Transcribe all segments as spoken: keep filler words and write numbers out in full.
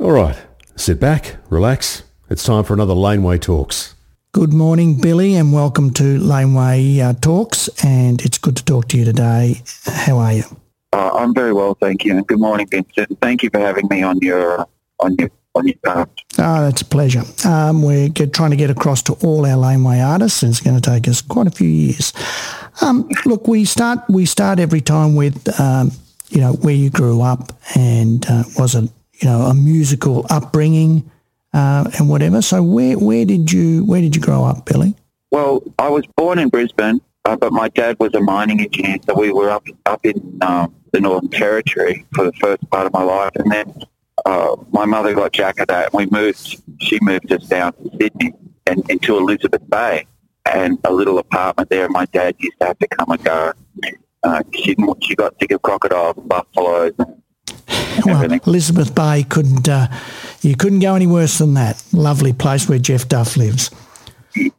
All right, sit back, relax. It's time for another Laneway Talks. Good morning, Billy, and welcome to Laneway uh, Talks, and it's good to talk to you today. How are you? Uh, I'm very well, thank you. And good morning, Vincent. Thank you for having me on your on your on your craft. Oh, that's a pleasure. Um, we're get, trying to get across to all our Laneway artists, and it's going to take us quite a few years. Um, look, we start we start every time with um, you know where you grew up and uh, was it you know a musical upbringing uh, and whatever. So where where did you where did you grow up, Billy? Well, I was born in Brisbane, uh, but my dad was a mining engineer, so we were up up in. Um, the Northern Territory for the first part of my life, and then uh, my mother got jack of that, and we moved, she moved us down to Sydney and into Elizabeth Bay and a little apartment there. My dad used to have to come and go. Uh, she, she got sick of crocodiles and buffaloes and everything. Well, Elizabeth Bay couldn't, uh, you couldn't go any worse than that. Lovely place where Jeff Duff lives.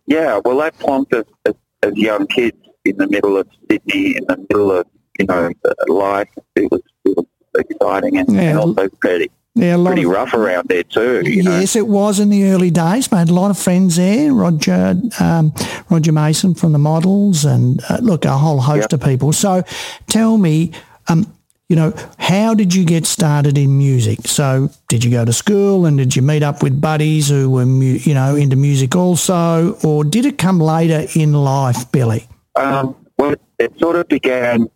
Yeah, well that plonked us as, as young kids in the middle of Sydney, in the middle of You know, life, it was, it was exciting and, yeah, and also pretty, yeah, pretty of, rough around there too. You yes, know? It was in the early days. Made a lot of friends there. Roger um, Roger Mason from the Models and, uh, look, a whole host yep. of people. So tell me, um, you know, how did you get started in music? So did you go to school and did you meet up with buddies who were, mu- you know, into music also, or did it come later in life, Billy? Um, well, it sort of began,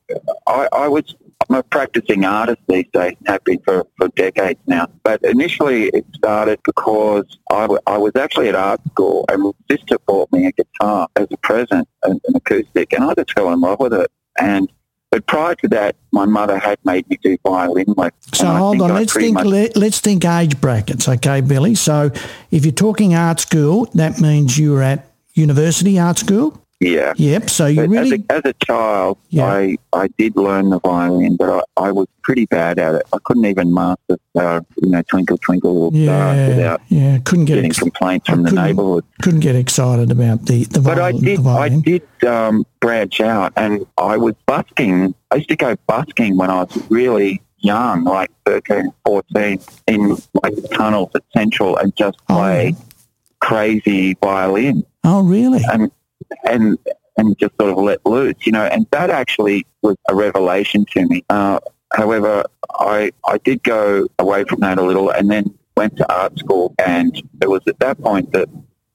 I, I was, I'm a practicing artist these days, and have been for, for decades now, but initially it started because I, w- I was actually at art school and my sister bought me a guitar as a present, an, an acoustic, and I just fell in love with it. And But prior to that, my mother had made me do violin lessons. So hold on, let's think, let, let's think age brackets, okay, Billy? So if you're talking art school, that means you were at university art school? Yeah. Yep. So you but really, as a, as a child, yeah. I, I did learn the violin, but I, I was pretty bad at it. I couldn't even master, uh, you know, Twinkle Twinkle Star yeah, without yeah. couldn't get getting ex- complaints from I the neighbourhood. Couldn't get excited about the, the violin. But I did. Violin. I did um, branch out, and I was busking. I used to go busking when I was really young, like thirteen, fourteen, in like the tunnels at Central, and just play oh. crazy violin. Oh, really? And, and and just sort of let loose, you know, and that actually was a revelation to me. Uh, however, I I did go away from that a little and then went to art school, and it was at that point that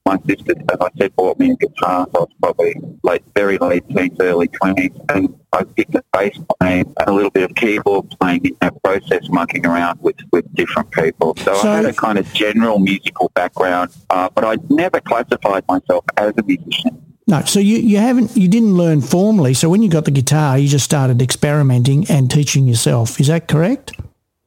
my sister, as I said, bought me a guitar. So I was probably like very late teens, early twenties, and I picked a bass playing and a little bit of keyboard playing in that process, mucking around with, with different people. So, so I had a kind of general musical background, uh, but I never classified myself as a musician. No, so you, you haven't you didn't learn formally. So when you got the guitar, you just started experimenting and teaching yourself. Is that correct?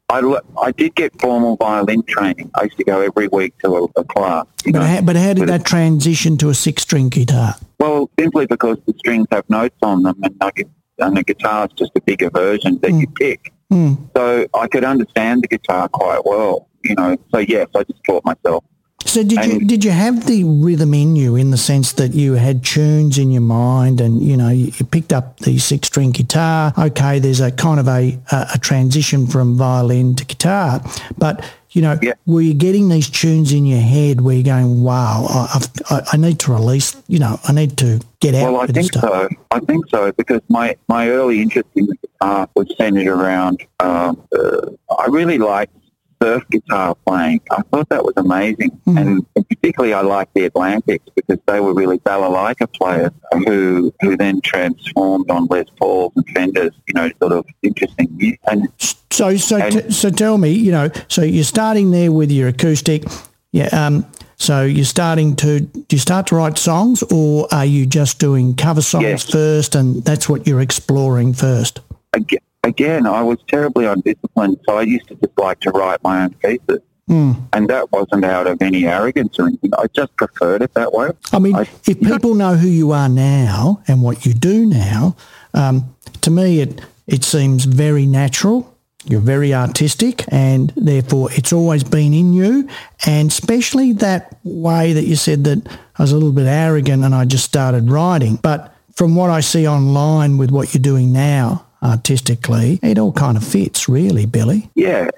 I, I did get formal violin training. I used to go every week to a, a class. But how, but how did that transition to a six-string guitar? Well, simply because the strings have notes on them, and, I could, and the guitar is just a bigger version that mm. you pick. Mm. So I could understand the guitar quite well, you know. So yes, I just taught myself. So did and you did you have the rhythm in you, in the sense that you had tunes in your mind, and you know you picked up the six string guitar? Okay, there's a kind of a a, a transition from violin to guitar, but you know, yeah. were you getting these tunes in your head where you're going, wow, I, I, I need to release, you know, I need to get out. Well, I think so. I think so because my, my early interest in guitar was centered around. Um, uh, I really liked surf guitar playing. I thought that was amazing. Mm-hmm. And, and particularly I liked the Atlantics because they were really balalaika players who who then transformed on Les Pauls and Fenders, you know, sort of interesting music. And, so so, and, t- so tell me, you know, so you're starting there with your acoustic, yeah. Um, so you're starting to, do you start to write songs, or are you just doing cover songs yes. first, and that's what you're exploring first? Again, Again, I was terribly undisciplined, so I used to just like to write my own pieces. Mm. And that wasn't out of any arrogance or anything. I just preferred it that way. I mean, I, if people know who you are now and what you do now, um, to me it it seems very natural. You're very artistic, and therefore it's always been in you, and especially that way that you said that I was a little bit arrogant and I just started writing. But from what I see online with what you're doing now, artistically, it all kind of fits, really, Billy. Yeah,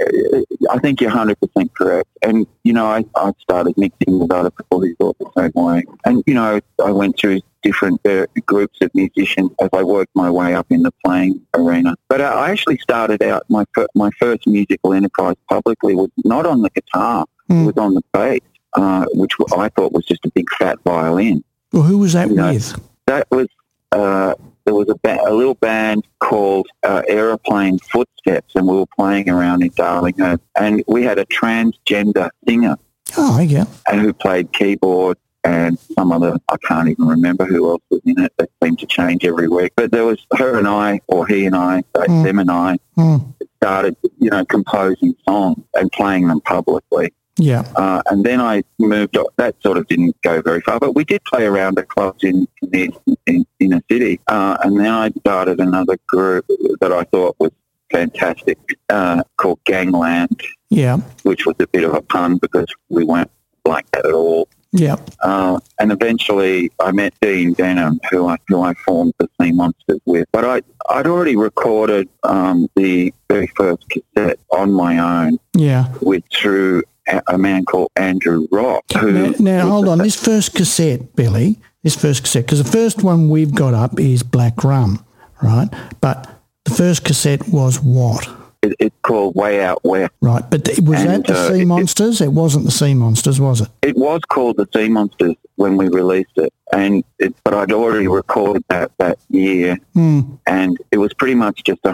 I think you're one hundred percent correct. And, you know, I, I started mixing with other people who thought the same way. And, you know, I went through different uh, groups of musicians as I worked my way up in the playing arena. But uh, I actually started out, my, fir- my first musical enterprise publicly was not on the guitar, mm. it was on the bass, uh, which I thought was just a big fat violin. Well, who was that you with? Know, that was... Uh, There was a, ba- a little band called uh, Aeroplane Footsteps, and we were playing around in Darlinghurst. And we had a transgender singer. Oh, yeah. And who played keyboard and some other, I can't even remember who else was in it. They seemed to change every week. But there was her and I, or he and I, so mm. them and I, mm. started, you know, composing songs and playing them publicly. Yeah. Uh, and then I moved on. That sort of didn't go very far, but we did play around at clubs in the in, inner city. Uh, and then I started another group that I thought was fantastic uh, called Gangland. Yeah. Which was a bit of a pun because we weren't like that at all. Yeah. Uh, and eventually I met Dean Denham, who I who I formed the Sea Monsters with. But I, I'd already recorded um, the very first cassette on my own. Yeah. With through... a man called Andrew Rock. Who now, now hold on. This first cassette, Billy, this first cassette, because the first one we've got up is Black Rum, right? But the first cassette was what? It, it's called Way Out West. Right, but th- was and, that the uh, Sea Monsters? It, it, it wasn't the Sea Monsters, was it? It was called the Sea Monsters when we released it, and it, but I'd already recorded that that year, mm. and it was pretty much just a...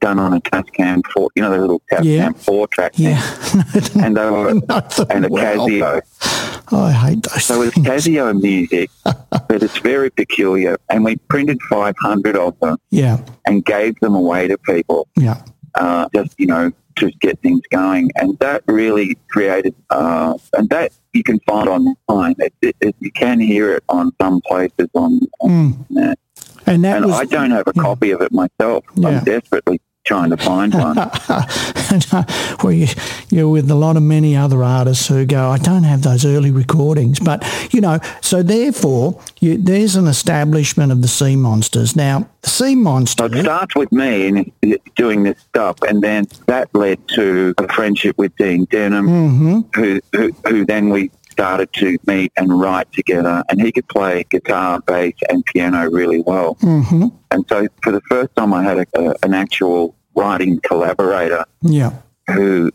done on a Tascam four, you know, the little Tascam yeah. four track thing, yeah. and they were and a well. Casio. Oh, I hate those. So it's Casio music, but it's very peculiar. And we printed five hundred of them, yeah, and gave them away to people, yeah, uh, just you know to get things going. And that really created, uh, and that you can find online. It, it, it, you can hear it on some places on, on mm. that. And, that and was, I don't have a copy of it myself. Yeah. I'm desperately trying to find one. and, uh, well, you, you're with a lot of many other artists who go, I don't have those early recordings. But, you know, so therefore, you, there's an establishment of the Sea Monsters. Now, the Sea Monsters... So it starts with me in, in doing this stuff, and then that led to a friendship with Dean Denham, mm-hmm. who, who, who then we... started to meet and write together, and he could play guitar, bass and piano really well. Mm-hmm. And so for the first time I had a, a, an actual writing collaborator yeah. who,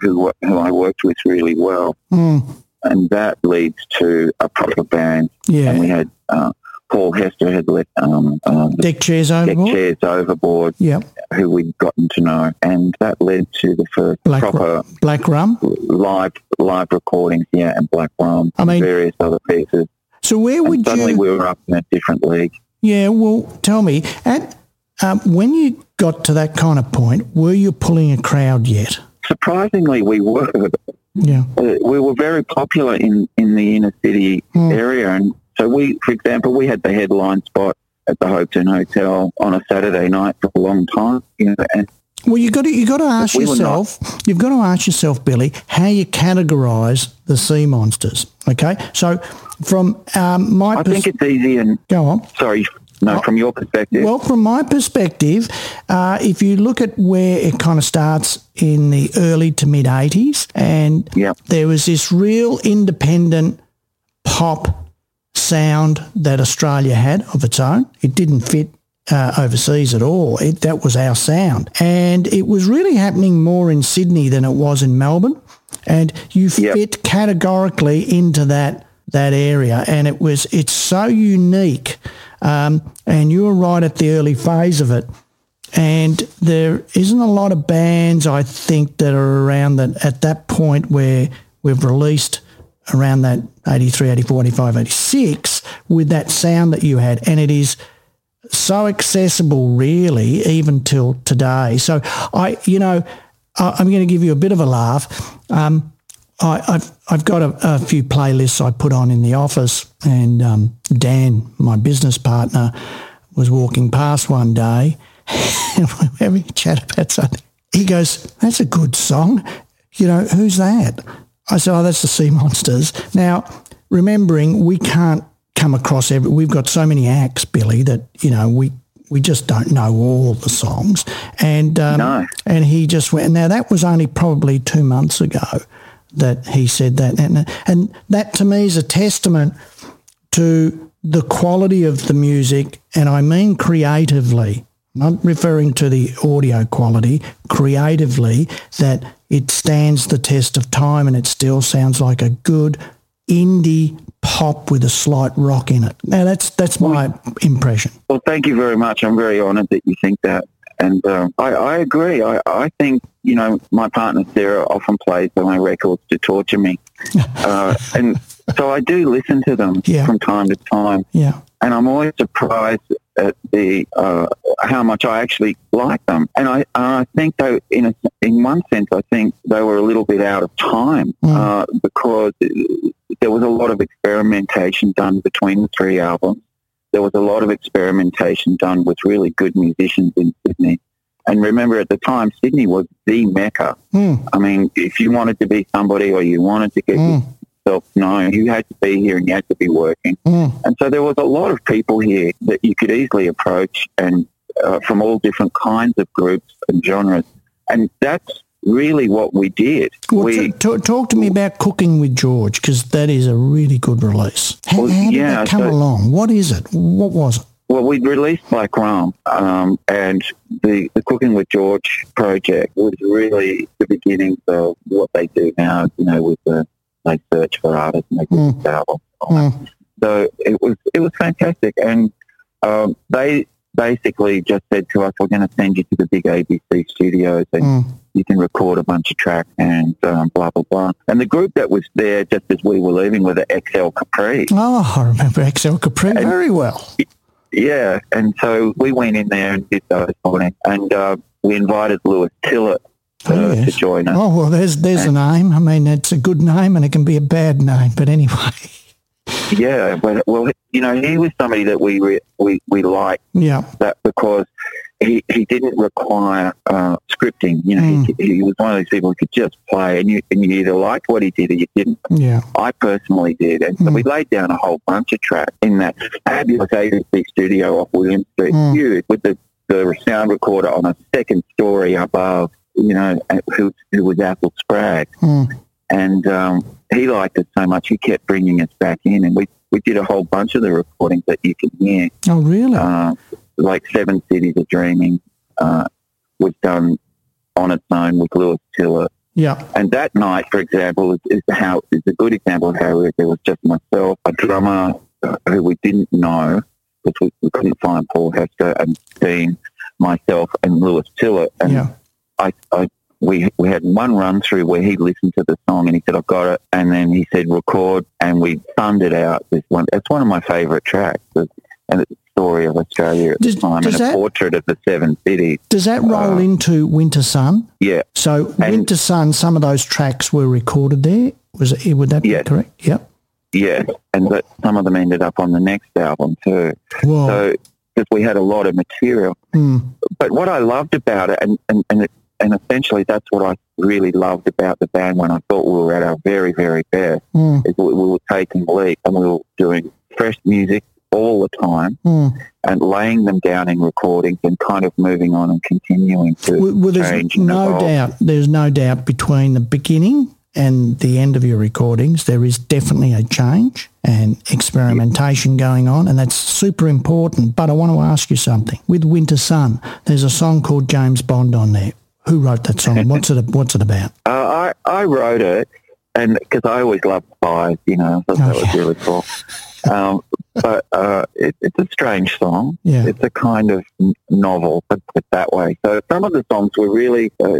who who I worked with really well. Mm. And that leads to a proper band. Yeah. And we had uh, Paul Hester had let um, uh, Deck Chairs Overboard, Deck Chairs Overboard yeah. who we'd gotten to know. And that led to the first Black proper... R- Black Rum? Live... live recordings, yeah, and Black Rum, I mean, and various other pieces. So where would and suddenly you... Suddenly we were up in a different league. Yeah, well, tell me, at, um, when you got to that kind of point, were you pulling a crowd yet? Surprisingly, we were. Yeah. Uh, we were very popular in, in the inner city mm. area, and so we, for example, we had the headline spot at the Hopeton Hotel on a Saturday night for a long time, you know, and Well, you got to you got to ask we yourself. You've got to ask yourself, Billy, how you categorise the Sea Monsters. Okay, so from um, my, I pers- think it's easy and go on. Sorry, no, oh, from your perspective. Well, from my perspective, uh, if you look at where it kind of starts in the early to mid eighties, and yep. there was this real independent pop sound that Australia had of its own. It didn't fit. Uh, overseas at all. It, that was our sound. And it was really happening more in Sydney than it was in Melbourne. And you yep. fit categorically into that that area. And it was it's so unique. Um, and you were right at the early phase of it. And there isn't a lot of bands, I think, that are around that at that point where we've released around that eighty-three, eighty-four, eighty-five, eighty-six with that sound that you had. And it is... so accessible, really, even till today. So I, you know, I, I'm going to give you a bit of a laugh. Um, I, I've I've got a, a few playlists I put on in the office, and um, Dan, my business partner, was walking past one day, and we were having a chat about something. He goes, "That's a good song, you know, who's that?" I said, "Oh, that's the Sea Monsters." Now, remembering we can't come across every, we've got so many acts, Billy, that you know we we just don't know all the songs. And um, no. and he just went. Now that was only probably two months ago that he said that, and and that to me is a testament to the quality of the music, and I mean creatively. Not referring to the audio quality, creatively, that it stands the test of time and it still sounds like a good indie pop with a slight rock in it. Now, that's that's my impression. Well, thank you very much. I'm very honoured that you think that. And um, I, I agree. I, I think, you know, my partner Sarah often plays my records to torture me. uh, and so I do listen to them yeah. from time to time. Yeah. And I'm always surprised at the uh, how much I actually like them. And I uh, I think, though, in a, in one sense, I think they were a little bit out of time mm. uh, because there was a lot of experimentation done between the three albums. There was a lot of experimentation done with really good musicians in Sydney. And remember, at the time, Sydney was the mecca. Mm. I mean, if you wanted to be somebody or you wanted to get mm. yourself known, you had to be here and you had to be working. Mm. And so there was a lot of people here that you could easily approach, and uh, from all different kinds of groups and genres. And that's really what we did. Well, we, t- talk to me about Cooking with George, because that is a really good release. How, well, how did yeah, that come so, along? What is it? What was it? Well, we released Black Rum, um, and the, the Cooking with George project was really the beginnings of what they do now, you know, with the, they search for artists and they do mm. this album. Mm. So it was it was fantastic. And um, they basically just said to us, we're going to send you to the big A B C studios and mm. you can record a bunch of tracks and um, blah, blah, blah. And the group that was there just as we were leaving were the X L Capri. Oh, I remember X L Capri and, very well. Yeah, and so we went in there and did those morning, and uh, we invited Lewis Tillett uh, oh, yes. to join us. Oh, well, there's there's and, a name. I mean, it's a good name and it can be a bad name, but anyway. Yeah, but, well, you know, he was somebody that we re- we, we liked. Yeah. That because he, he didn't require uh, scripting. You know, mm. he, he was one of those people who could just play, and you and you either liked what he did or you didn't. Yeah. I personally did, and so mm. we laid down a whole bunch of tracks in that fabulous A B C studio off William Street, mm. huge, with the, the sound recorder on a second story above. You know, who who was Apple Sprague, mm. and. Um, He liked it so much, he kept bringing us back in, and we, we did a whole bunch of the recordings that you can hear. Oh, really? Uh, like Seven Cities of Dreaming uh, was done on its own with Lewis Tillett. Yeah. And that night, for example, is, is how is a good example of how there was just myself, a drummer who we didn't know, because we, we couldn't find Paul Hester, and Dean, myself, and Lewis Tillett. And yeah. I... I We we had one run-through where he listened to the song and he said, I've got it. And then he said, record. And we thumbed it out. This one. It's one of my favourite tracks. And it's the story of Australia at does, the time and that, a portrait of the seven cities. Does that roll um, into Winter Sun? Yeah. So and, Winter Sun, some of those tracks were recorded there. Was it, Would that yes. be correct? Yep. Yeah. And that, some of them ended up on the next album too. Whoa. So because we had a lot of material. Mm. But what I loved about it, and, and, and it, And essentially, that's what I really loved about the band when I thought we were at our very, very best. Mm. Is we, we were taking leap and we were doing fresh music all the time mm. and laying them down in recordings and kind of moving on and continuing to well, change. There's no doubt, there's no doubt between the beginning and the end of your recordings, there is definitely a change and experimentation going on, and that's super important. But I want to ask you something. With Winter Sun, there's a song called James Bond on there. Who wrote that song? What's it? What's it about? Uh, I I wrote it, and because I always loved Five, you know, I thought oh, that yeah. was really cool. Um, but uh, it, it's a strange song. Yeah. It's a kind of novel, but put that way. So some of the songs were really, uh,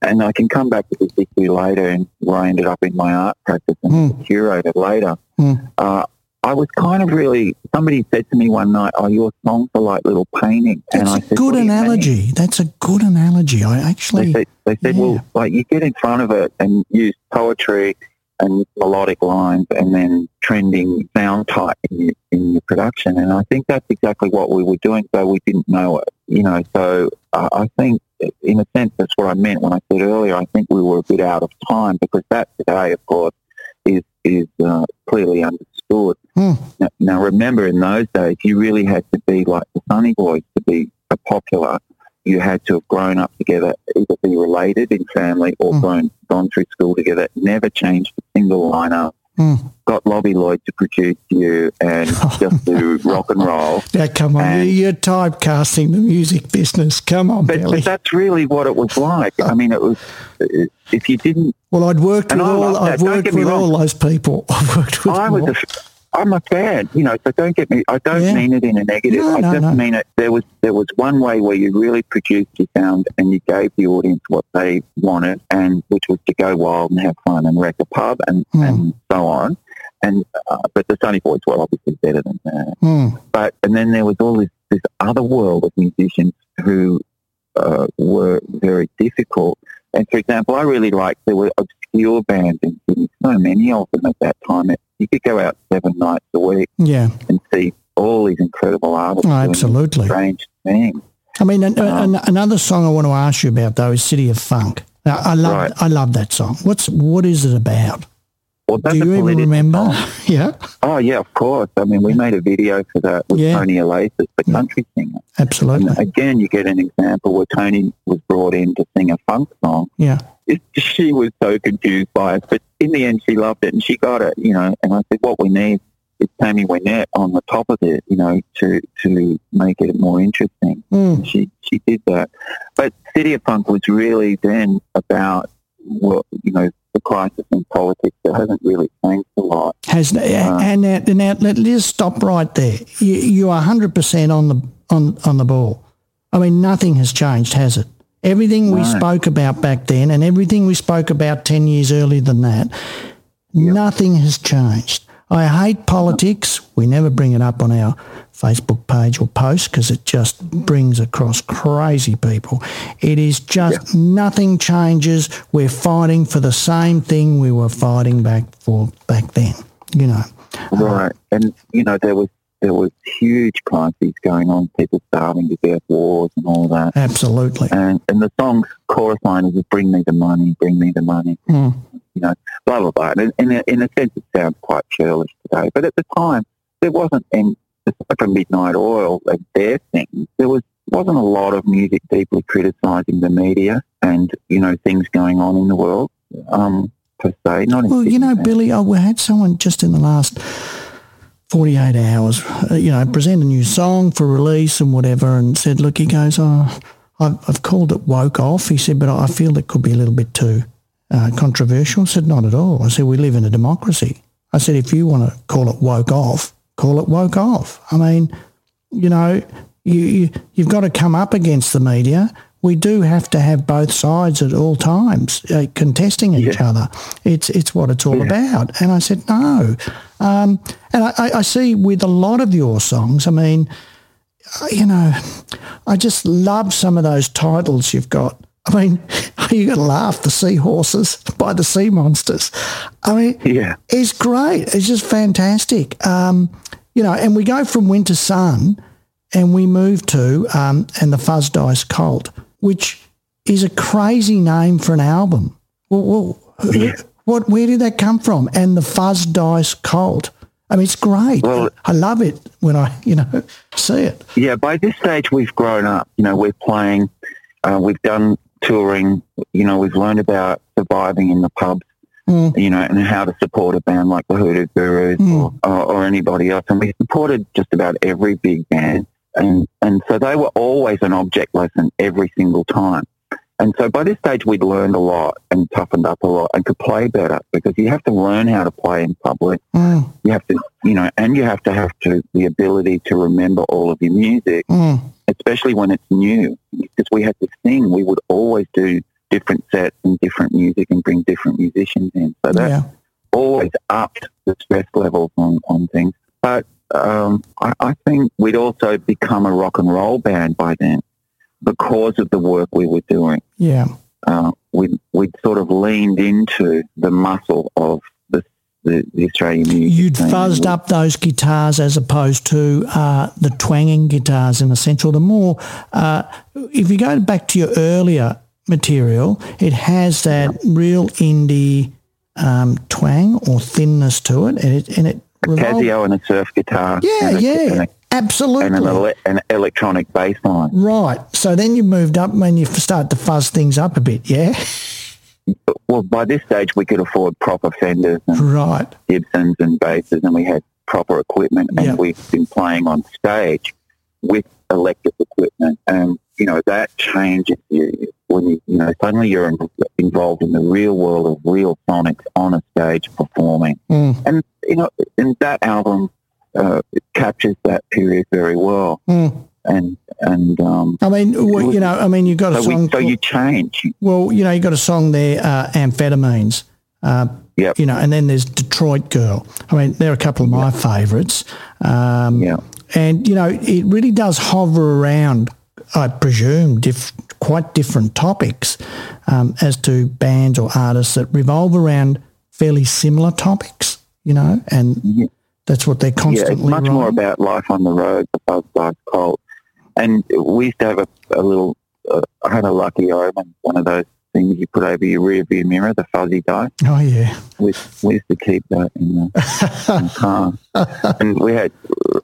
and I can come back to this issue later, and where I ended up in my art practice and mm. curated later. Mm. Uh, I was kind of really, somebody said to me one night, oh, your songs are like little paintings. That's and I a said, good analogy. Mean? That's a good analogy. I actually... They said, they said yeah. well, like you get in front of it and use poetry and melodic lines and then trending sound type in your, in your production. And I think that's exactly what we were doing, though we didn't know it. You know, so uh, I think, in a sense, that's what I meant when I said earlier, I think we were a bit out of time because that today, of course, is, is uh, clearly understood. stored. Hmm. Now, now, remember, in those days, you really had to be like the Sunny Boys to be popular. You had to have grown up together, either be related in family or mm. grown, gone through school together, never changed a single lineup, mm. got Lobby Lloyd to produce you and just do rock and roll. Now, come on, and, you're typecasting the music business. Come on, but, Billy. But that's really what it was like. I mean, it was, if you didn't... Well, I'd worked with all, I've worked with all those people. I've worked with I was all. A, I'm a fan, you know, so don't get me, I don't yeah. mean it in a negative. No, I no, just no. mean it, there was there was one way where you really produced your sound and you gave the audience what they wanted, and which was to go wild and have fun and wreck a pub and, mm. and so on. And uh, but the Sunny Boys were obviously better than that. Mm. But, and then there was all this, this other world of musicians who uh, were very difficult. And, for example, I really liked, there were obscure bands in Sydney, so many of them at that time. It, you could go out seven nights a week yeah. and see all these incredible artists. Oh, absolutely. Strange things. I mean, an, um, an, another song I want to ask you about, though, is City of Funk. Now, I love right. I love that song. What's What is it about? Well, do you even remember? yeah. Oh, yeah, of course. I mean, we made a video for that with yeah. Tony Elasis, the country yeah. singer. Absolutely. And again, you get an example where Tony was brought in to sing a funk song. Yeah. It, she was so confused by it, but in the end, she loved it and she got it, you know. And I said, what we need is Tammy Wynette on the top of it, you know, to to make it more interesting. Mm. She she did that. But City of Funk was really then about, well, you know, the crisis in politics that hasn't really changed a lot. Has um, and now, now let, let's stop right there. You, you are one hundred percent on the on on the ball. I mean, nothing has changed, has it? Everything no. we spoke about back then, and everything we spoke about ten years earlier than that, yep. nothing has changed. I hate politics. We never bring it up on our Facebook page or post because it just brings across crazy people. It is just yeah. nothing changes. We're fighting for the same thing we were fighting back for back then, you know. Right. Um, and, you know, there was there was huge crises going on, people starving to death, wars and all that. Absolutely. And and the song's chorus line is, bring me the money, bring me the money. Mm. You know, blah, blah, blah. And in a, in a sense, it sounds quite churlish today. But at the time, there wasn't, and aside from Midnight Oil and their things, there was, wasn't a lot of music deeply criticising the media and, you know, things going on in the world, um, per se. Not in well, you know, Billy, I had someone just in the last forty-eight hours, you know, present a new song for release and whatever, and said, look, he goes, oh, I've, I've called it woke off. He said, but I feel it could be a little bit too Uh, controversial. I said, not at all. I said, we live in a democracy. I said, if you want to call it woke off, call it woke off. I mean, you know, you, you, you've got to come up against the media. We do have to have both sides at all times, uh, contesting each yeah. other. It's it's what it's all yeah. about. And I said, no. Um, and I, I see with a lot of your songs, I mean, you know, I just love some of those titles you've got. I mean, you're going to laugh, The Seahorses by the Sea Monsters. I mean, yeah. it's great. It's just fantastic. Um, you know, and we go from Winter Sun and we move to um, and the Fuzz Dice Cult, which is a crazy name for an album. Well, well yeah. what? Where did that come from? And the Fuzz Dice Cult. I mean, it's great. Well, I love it when I, you know, see it. Yeah, by this stage we've grown up. You know, we're playing, uh, we've done... touring, you know, we've learned about surviving in the pubs, mm. you know, and how to support a band like the Hoodoo Gurus mm. or, or anybody else. And we supported just about every big band. And, and so they were always an object lesson every single time. And so by this stage, we'd learned a lot and toughened up a lot and could play better, because you have to learn how to play in public. Mm. You have to, you know, and you have to have to, the ability to remember all of your music, mm. especially when it's new, because we had to sing. We would always do different sets and different music and bring different musicians in. So that yeah. always upped the stress levels on, on things. But um, I, I think we'd also become a rock and roll band by then, because of the work we were doing. Yeah. Uh, we'd, we'd sort of leaned into the muscle of the the, the Australian music. You'd fuzzed up those guitars as opposed to uh, the twanging guitars in Essential. The more, uh, if you go back to your earlier material, it has that real indie um, twang or thinness to it, and it, and it A revolver. Casio and a surf guitar. Yeah, and a, yeah. And a, absolutely. And an, ele- an electronic bass line. Right. So then you moved up and you start to fuzz things up a bit, yeah? Well, by this stage we could afford proper Fenders and right. Gibsons and basses, and we had proper equipment, and yep. we've been playing on stage with electric equipment. And, you know, that changes you when you, you know, suddenly you're involved in the real world of real sonics on a stage performing. Mm. And, you know, and that album uh, captures that period very well. Mm. And and um, I mean, well, was, you know, I mean, you got a so song. We, so you change. Well, you know, you got a song there, uh, Amphetamines. Uh, yep. You know, and then there's Detroit Girl. I mean, they're a couple of my yep. favourites. Um, yeah. And you know, it really does hover around, I presume, diff- quite different topics um, as to bands or artists that revolve around fairly similar topics. You know, and yeah. that's what they're constantly. Yeah, it's much writing. More about life on the road, the Fuzz Dice Cult. And we used to have a, a little, uh, I had a lucky omen, one of those things you put over your rear view mirror, the fuzzy dice. Oh, yeah. We, we used to keep that in the, in the car. And we had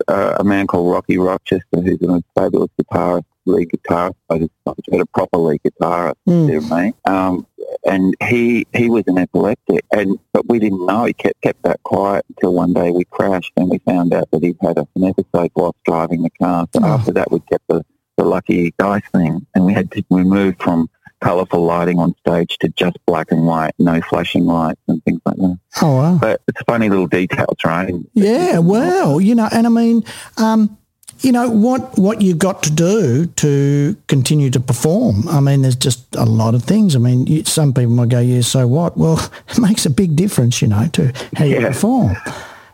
uh, a man called Rocky Rochester, who's a fabulous guitarist, lead guitarist. I just, I just had a proper lead guitarist mm. there, mate. Um, and he he was an epileptic, and but we didn't know. He kept kept that quiet until one day we crashed and we found out that he had an episode whilst driving the car. So oh. after that, we kept the, the lucky dice thing, and we had to we moved from colourful lighting on stage to just black and white, no flashing lights and things like that. Oh, wow. But it's funny little details, right? Yeah, well, you know, and I mean, um, you know, what, what you've got to do to continue to perform. I mean, there's just a lot of things. I mean, you, some people might go, yeah, so what? Well, it makes a big difference, you know, to how you yeah. perform,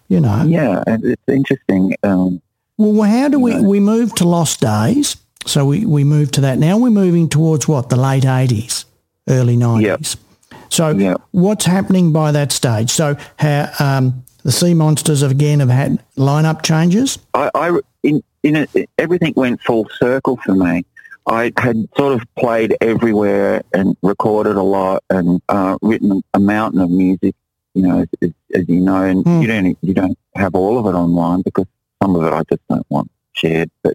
you know. Yeah, it's interesting. Um, well, how do we, know. we move to Lost Days? So we, we moved to that. Now we're moving towards what, the late eighties, early nineties. Yep. So yep. what's happening by that stage? So how, um, the Sea Monsters have again have had lineup changes. I, I in, in a, everything went full circle for me. I had sort of played everywhere and recorded a lot and uh, written a mountain of music. You know, as, as, as you know, and mm. you don't you don't have all of it online because some of it I just don't want shared, but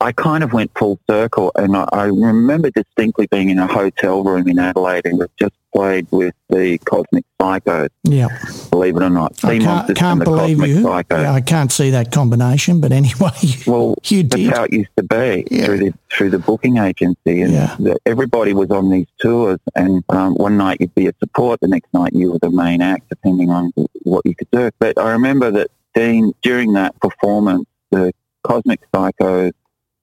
I kind of went full circle, and I, I remember distinctly being in a hotel room in Adelaide and we've just played with the Cosmic Psychos. Yeah, believe it or not, Sea I can't, Monsters can't and the believe Cosmic you. Psychos. Yeah, I can't see that combination, but anyway, you, well, you did. That's how it used to be yeah. through the through the booking agency, and yeah. the, everybody was on these tours. And um, one night you'd be a support, the next night you were the main act, depending on what you could do. But I remember that Dean during that performance, the Cosmic Psychos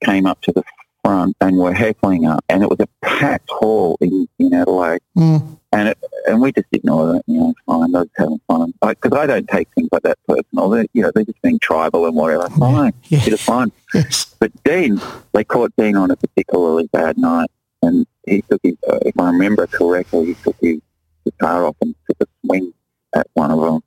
came up to the front and were heckling us, and it was a packed hall in, in Adelaide, mm. and it, and we just ignored it. You know, fine, those having fun, because I, I don't take things like that personal. They're, you know, they're just being tribal and whatever. Fine, yeah. bit of fun. Yes. But Dean, they caught Dean on a particularly bad night, and he took his, uh, if I remember correctly, he took his guitar off and took a swing at one of them.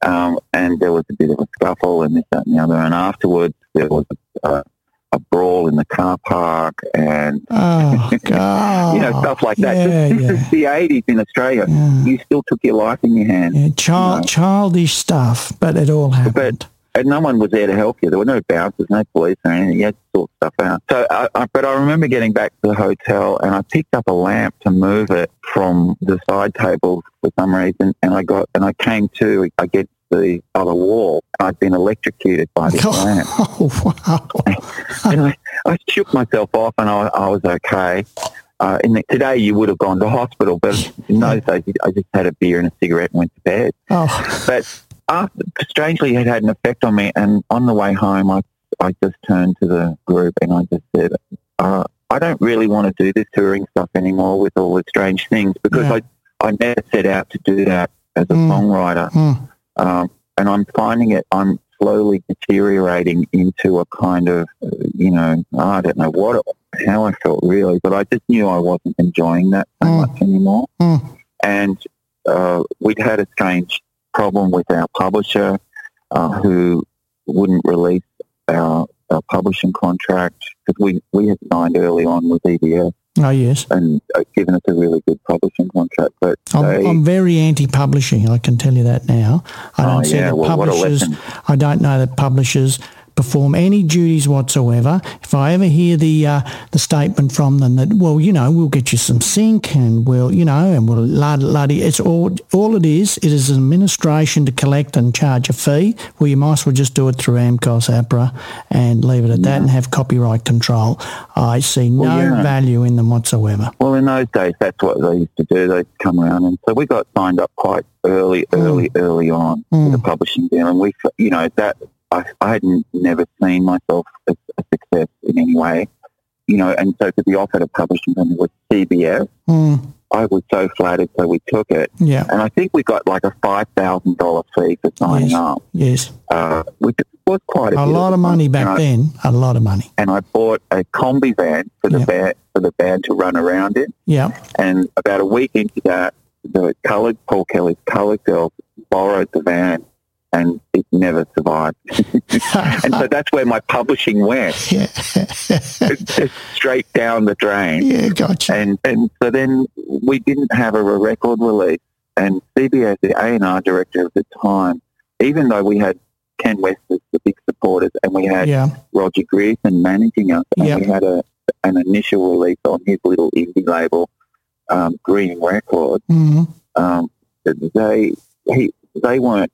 Um, and there was a bit of a scuffle and this, that and the other. And afterwards there was a, a, a brawl in the car park and, oh, God. you know, stuff like that. Yeah, this, this yeah. is the eighties in Australia. Yeah. You still took your life in your hands. Yeah, child, you know? Childish stuff, but it all happened. But, and no one was there to help you. There were no bouncers, no police or anything. You had to sort stuff out. So, I, I, but I remember getting back to the hotel and I picked up a lamp to move it from the side table for some reason, and I got and I came to against the other wall. I'd been electrocuted by this oh, lamp. Oh, wow. And I, I shook myself off and I, I was okay. Uh, in the, today you would have gone to hospital, but in those days I just had a beer and a cigarette and went to bed. Oh. But... After, strangely, it had an effect on me, and on the way home, I I just turned to the group and I just said, uh, I don't really want to do this touring stuff anymore with all the strange things, because yeah. I, I never set out to do that as a mm. songwriter, mm. Um, and I'm finding it, I'm slowly deteriorating into a kind of, you know, I don't know what, it, how I felt really, but I just knew I wasn't enjoying that so mm. much anymore, mm. and uh, we'd had a strange problem with our publisher uh, who wouldn't release our, our publishing contract because we, we had signed early on with E B S Oh, yes. And uh, given it's a really good publishing contract. But I'm, they, I'm very anti-publishing, I can tell you that now. I don't oh, see yeah, that well, publishers, I don't know that publishers perform any duties whatsoever. If I ever hear the uh, the statement from them that, well, you know, we'll get you some sync and we'll, you know, and we'll lud lud it's all all it is, it is an administration to collect and charge a fee. Well, you might as well just do it through AMCOS, APRA, and leave it at yeah. that and have copyright control. I see no well, yeah. value in them whatsoever. Well, in those days, that's what they used to do. They'd come around, and so we got signed up quite early, early, mm. early on mm. with the publishing deal, and we, you know, that... I, I had never seen myself as a success in any way, you know, and so to be offered a publishing company with C B S, mm. I was so flattered, so we took it. Yeah. And I think we got like a five thousand dollars fee for signing yes. up. Yes. Uh, which was quite a, a lot of money, money back I, then, a lot of money. And I bought a combi van for the, yep. band, for the band to run around in. Yeah. And about a week into that, the coloured, Paul Kelly's coloured girl borrowed the van. And it never survived. And so that's where my publishing went. Yeah. Just straight down the drain. Yeah, gotcha. And, and so then we didn't have a record release. And C B S, the A and R director at the time, even though we had Ken West as the big supporters and we had yeah. Roger Grierson managing us and yep. we had a, an initial release on his little indie label, um, Green Records, mm-hmm. um, they, he, they weren't...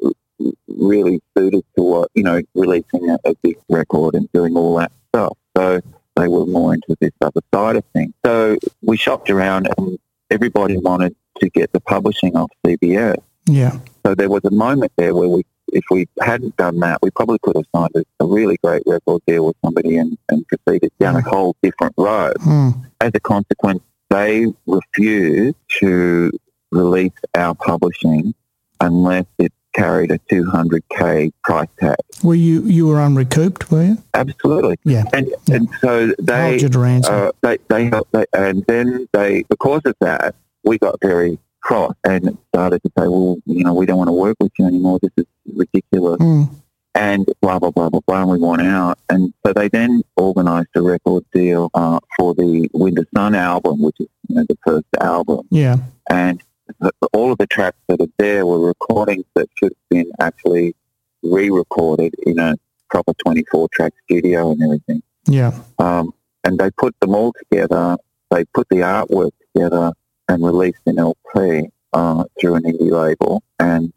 really suited to what, you know, releasing a, a big record and doing all that stuff. So they were more into this other side of things. So we shopped around and everybody wanted to get the publishing off C B S. Yeah. So there was a moment there where we, if we hadn't done that, we probably could have signed a, a really great record deal with somebody and, and proceeded down mm. a whole different road. Mm. As a consequence, they refused to release our publishing unless it carried a two hundred K price tag. Were you, you were unrecouped, were you? Absolutely. Yeah. And, yeah. and so they, uh, they, they, they, and then they, because of that, we got very cross and started to say, well, you know, we don't want to work with you anymore. This is ridiculous. Mm. And blah, blah, blah, blah, blah, and we won out. And so they then organised a record deal uh, for the Winter Sun album, which is, you know, the first album. Yeah. And The, all of the tracks that are there were recordings that should have been actually re-recorded in a proper twenty-four track studio and everything. Yeah. Um, and they put them all together, they put the artwork together and released an L P uh, through an indie label and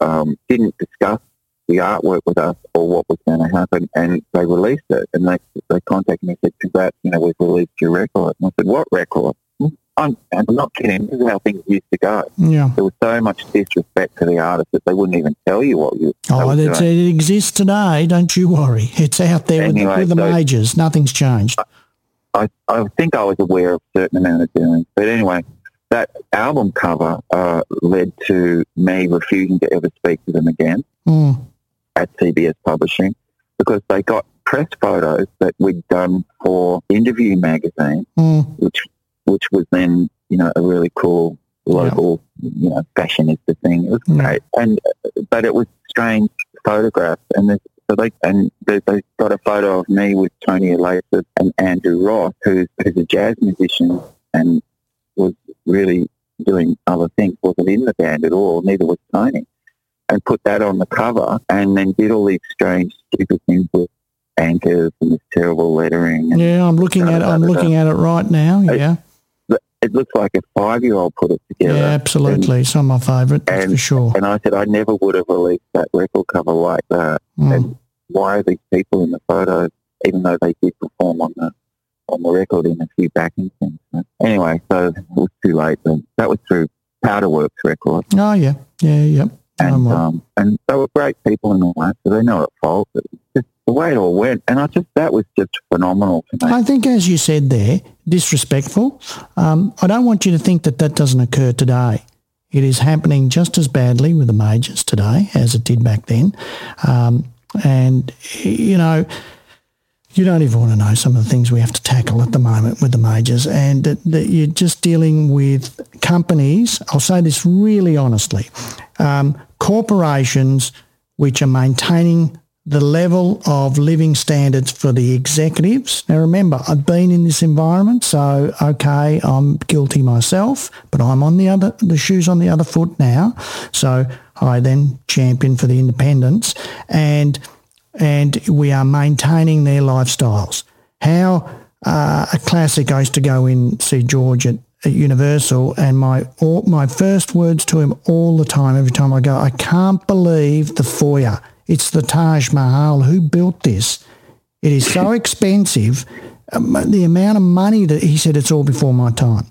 um, didn't discuss the artwork with us or what was going to happen, and they released it. And they, they contacted me and said, congrats, you know, we've released your record. And I said, what record? I'm, I'm not kidding. This is how things used to go. Yeah. There was so much disrespect to the artists that they wouldn't even tell you what you. Oh, that's, it exists today. Don't you worry. It's out there anyway, with, with the so majors. Nothing's changed. I, I think I was aware of a certain amount of dealings, but anyway, that album cover uh, led to me refusing to ever speak to them again mm. at C B S Publishing because they got press photos that we'd done for Interview magazine, mm. which. which was then, you know, a really cool local, yeah. you know, fashionista thing. It was yeah. great, and but it was strange photographs, and this, so they and they, they got a photo of me with Tony Elasis and Andrew Rock, who's who's a jazz musician and was really doing other things, wasn't in the band at all. Neither was Tony, and put that on the cover, and then did all these strange, stupid things with anchors and this terrible lettering. And yeah, I'm looking at it. I'm looking at it right now. Yeah. It, It looks like a five-year-old put it together. Yeah, absolutely. And, some of my favourite, for sure. And I said, I never would have released that record cover like that. Mm. And why are these people in the photos, even though they did perform on the on the record in a few backing things? But anyway, so it was too late. But that was through Powderworks Records. Oh, yeah. Yeah, yeah. And, no um, and they were great people in all that, so they're not at fault. But it's just the way it all went. And I just, that was just phenomenal to me. I think, as you said there, disrespectful. Um, I don't want you to think that that doesn't occur today. It is happening just as badly with the majors today as it did back then. Um, and, you know, you don't even want to know some of the things we have to tackle at the moment with the majors, and that, that you're just dealing with companies, I'll say this really honestly, um, corporations which are maintaining the level of living standards for the executives. Now, remember, I've been in this environment, so, okay, I'm guilty myself, but I'm on the other, the shoe's on the other foot now. So I then champion for the independents, and and we are maintaining their lifestyles. How uh, a classic, I used to go in, see George at, at Universal, and my all, my first words to him all the time, every time I go, I can't believe the foyer. It's the Taj Mahal. Who built this? It is so expensive. Um, the amount of money that he said, it's all before my time,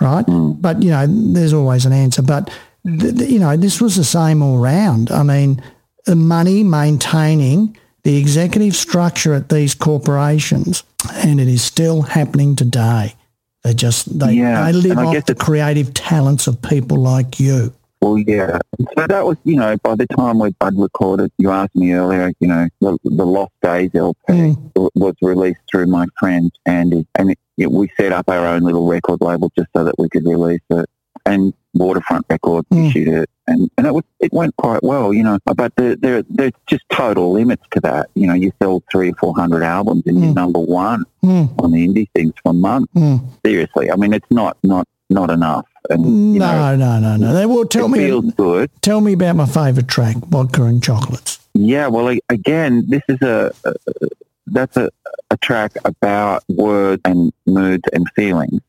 right? Mm. But, you know, there's always an answer. But, th- th- you know, this was the same all round. I mean, the money maintaining the executive structure at these corporations, and it is still happening today. They just they, yeah. they live off the creative talents of people like you. Well, yeah. So that was, you know, by the time we Bud recorded, you asked me earlier, you know, the, the Lost Days L P mm. was released through my friend Andy, and it, it, we set up our own little record label just so that we could release it. And Waterfront Records mm. issued it, and, and it was it went quite well, you know. But there there there's just total limits to that, you know. You sell three or four hundred albums and mm. you're number one mm. on the indie things for months. Mm. Seriously, I mean, it's not not not enough. And, you no, know, no, no, no. They will tell it me. Feels good. Tell me about my favourite track, Vodka and Chocolates. Yeah, well, again, this is a, a that's a, a track about words and moods and feelings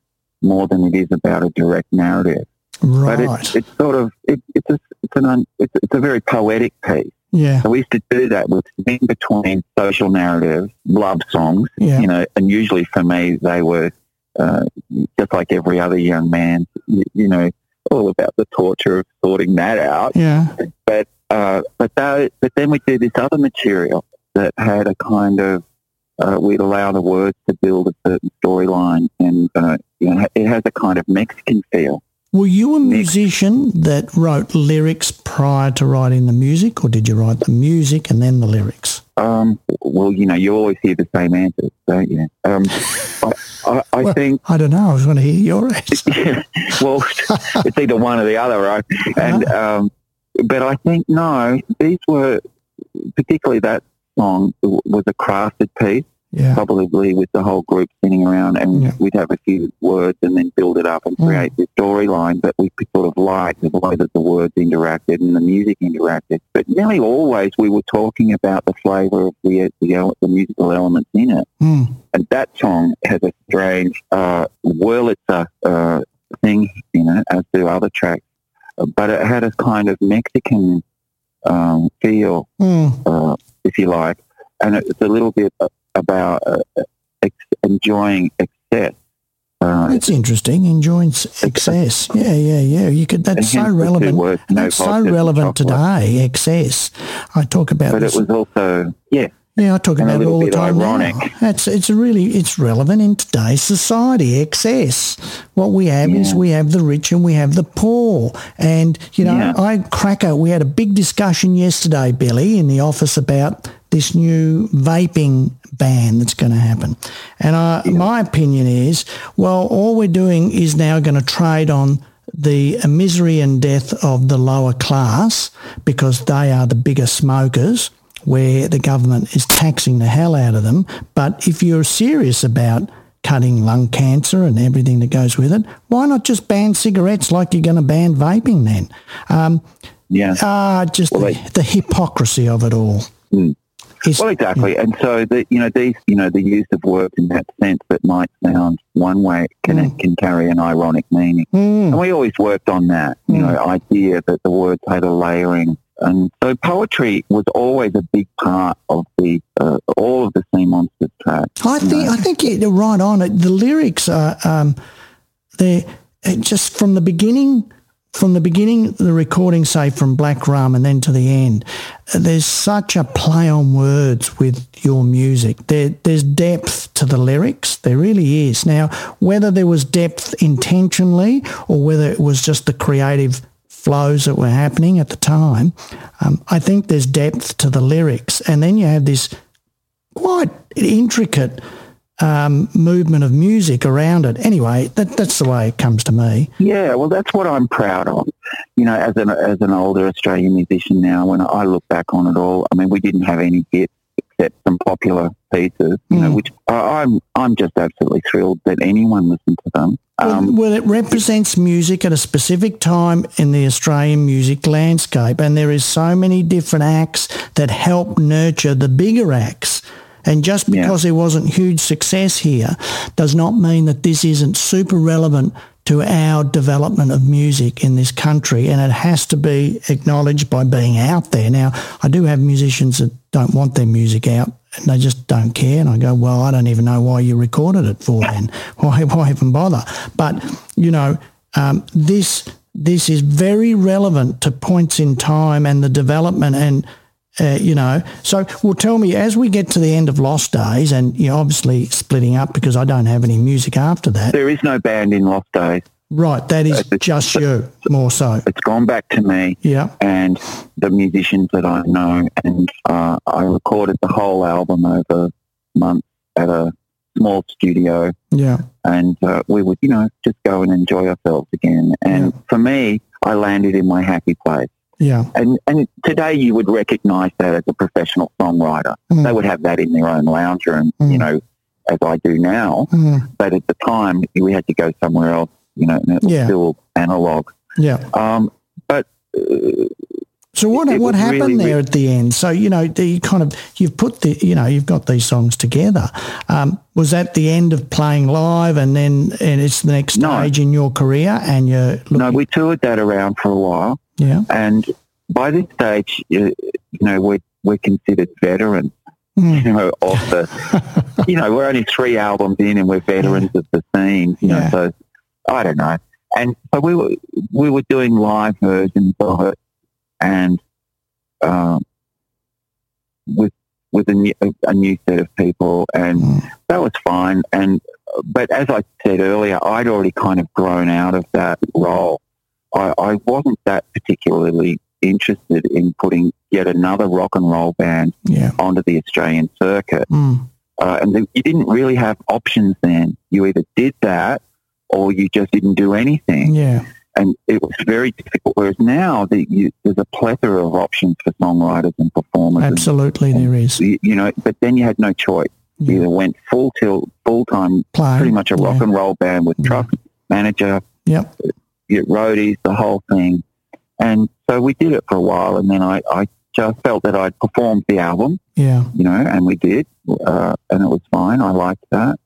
more than it is about a direct narrative. Right. But it's, it's sort of it, it's a, it's an un, it's, it's a very poetic piece. Yeah. So we used to do that with in between social narratives, love songs. Yeah. You know, and usually for me they were. Uh, just like every other young man, you, you know, all about the torture of sorting that out. Yeah. But uh, but though, but then we do this other material that had a kind of uh, we'd allow the words to build a certain storyline, and uh, you know, it has a kind of Mexican feel. Were you a musician that wrote lyrics prior to writing the music, or did you write the music and then the lyrics? Um, well, you know, you always hear the same answers, don't you? Um, I, I, I well, think... I don't know. I was going to hear your answer. Yeah, well, it's either one or the other, right? And uh-huh. um, But I think, no, these were... Particularly that song was a crafted piece. Yeah. Probably with the whole group sitting around, and yeah. we'd have a few words and then build it up and create mm. this storyline that we sort of liked, the way that the words interacted and the music interacted. But nearly always we were talking about the flavour of the, the the musical elements in it. Mm. And that song has a strange uh, Wurlitzer uh, thing in it, as do other tracks. But it had a kind of Mexican um, feel, mm. uh, if you like. And it's a little bit... Uh, about uh, ex- enjoying excess. Uh, That's interesting, enjoying excess. Yeah, yeah, yeah. You could. That's so relevant. Words, no that's so relevant today, excess. I talk about but this. But it was also, yeah. Yeah, I talk about it all the time. Ironic. Now. That's, it's really, it's relevant in today's society, excess. What we have yeah. is we have the rich and we have the poor. And, you know, yeah. I cracker, we had a big discussion yesterday, Billy, in the office about this new vaping ban that's going to happen. And I, yeah. my opinion is, well, all we're doing is now going to trade on the misery and death of the lower class because they are the bigger smokers, where the government is taxing the hell out of them. But if you're serious about cutting lung cancer and everything that goes with it, why not just ban cigarettes like you're going to ban vaping then? Um, yeah. Ah, just well, the, they, the hypocrisy of it all. Mm. Well, exactly. Yeah. And so, the, you know, these, you know, the use of words in that sense that might sound one way can mm. can carry an ironic meaning. Mm. And we always worked on that, you mm. know, idea that the words had a layering. And so poetry was always a big part of the uh, all of the Sea Monsters tracks. I think know. I think you're right on it. The lyrics are um, they're just from the beginning, from the beginning, the recording, say from Black Rum, and then to the end. There's such a play on words with your music. There, there's depth to the lyrics. There really is. Now, whether there was depth intentionally or whether it was just the creative flows that were happening at the time, um, I think there's depth to the lyrics. And then you have this quite intricate um, movement of music around it. Anyway, that, that's the way it comes to me. Yeah, well, that's what I'm proud of. You know, as an as an older Australian musician now, when I look back on it all, I mean, we didn't have any hits except some popular pieces, you mm. know, which I'm I'm just absolutely thrilled that anyone listened to them. Um, well, well, it represents music at a specific time in the Australian music landscape, and there is so many different acts that help nurture the bigger acts. And just because yeah. there wasn't huge success here does not mean that this isn't super relevant to our development of music in this country, and it has to be acknowledged by being out there. Now, I do have musicians that don't want their music out, and they just don't care, and I go, well, I don't even know why you recorded it for then. Why, why even bother? But, you know, um, this this is very relevant to points in time and the development and, uh, you know. So, well, tell me, as we get to the end of Lost Days, and you're obviously splitting up because I don't have any music after that. There is no band in Lost Days. Right, that is it's, just it's, you, more so. It's gone back to me yeah. and the musicians that I know, and uh, I recorded the whole album over months at a small studio. Yeah. And uh, we would, you know, just go and enjoy ourselves again. And yeah. for me, I landed in my happy place. Yeah. And and today you would recognise that as a professional songwriter. Mm. They would have that in their own lounge room, mm. you know, as I do now. Mm. But at the time, we had to go somewhere else. You know, and it was yeah. still analog. Yeah. Um, but uh, so what? What happened really, there at the end? So you know, the kind of you've put the you know you've got these songs together. Um, was that the end of playing live, and then and it's the next no. stage in your career? And you're looking- no, we toured that around for a while. Yeah. And by this stage, you know, we're we're considered veterans. Mm. You know, of the you know, we're only three albums in, and we're veterans yeah. of the scene. You yeah. know, so. I don't know. And so we were we were doing live versions of it, and um, with with a new, a new set of people, and mm. that was fine. And but as I said earlier, I'd already kind of grown out of that role. I, I wasn't that particularly interested in putting yet another rock and roll band yeah. onto the Australian circuit. Mm. Uh, and the, you didn't really have options then. You either did that, or you just didn't do anything. Yeah. And it was very difficult, whereas now the, you, there's a plethora of options for songwriters and performers. Absolutely, and, there and, is. You, you know, but then you had no choice. Yeah. You either went full till full-time, Play. pretty much a rock yeah. and roll band with yeah. truck, manager, yep. roadies, the whole thing. And so we did it for a while, and then I, I just felt that I'd performed the album, yeah. you know, and we did, uh, and it was fine. I liked that.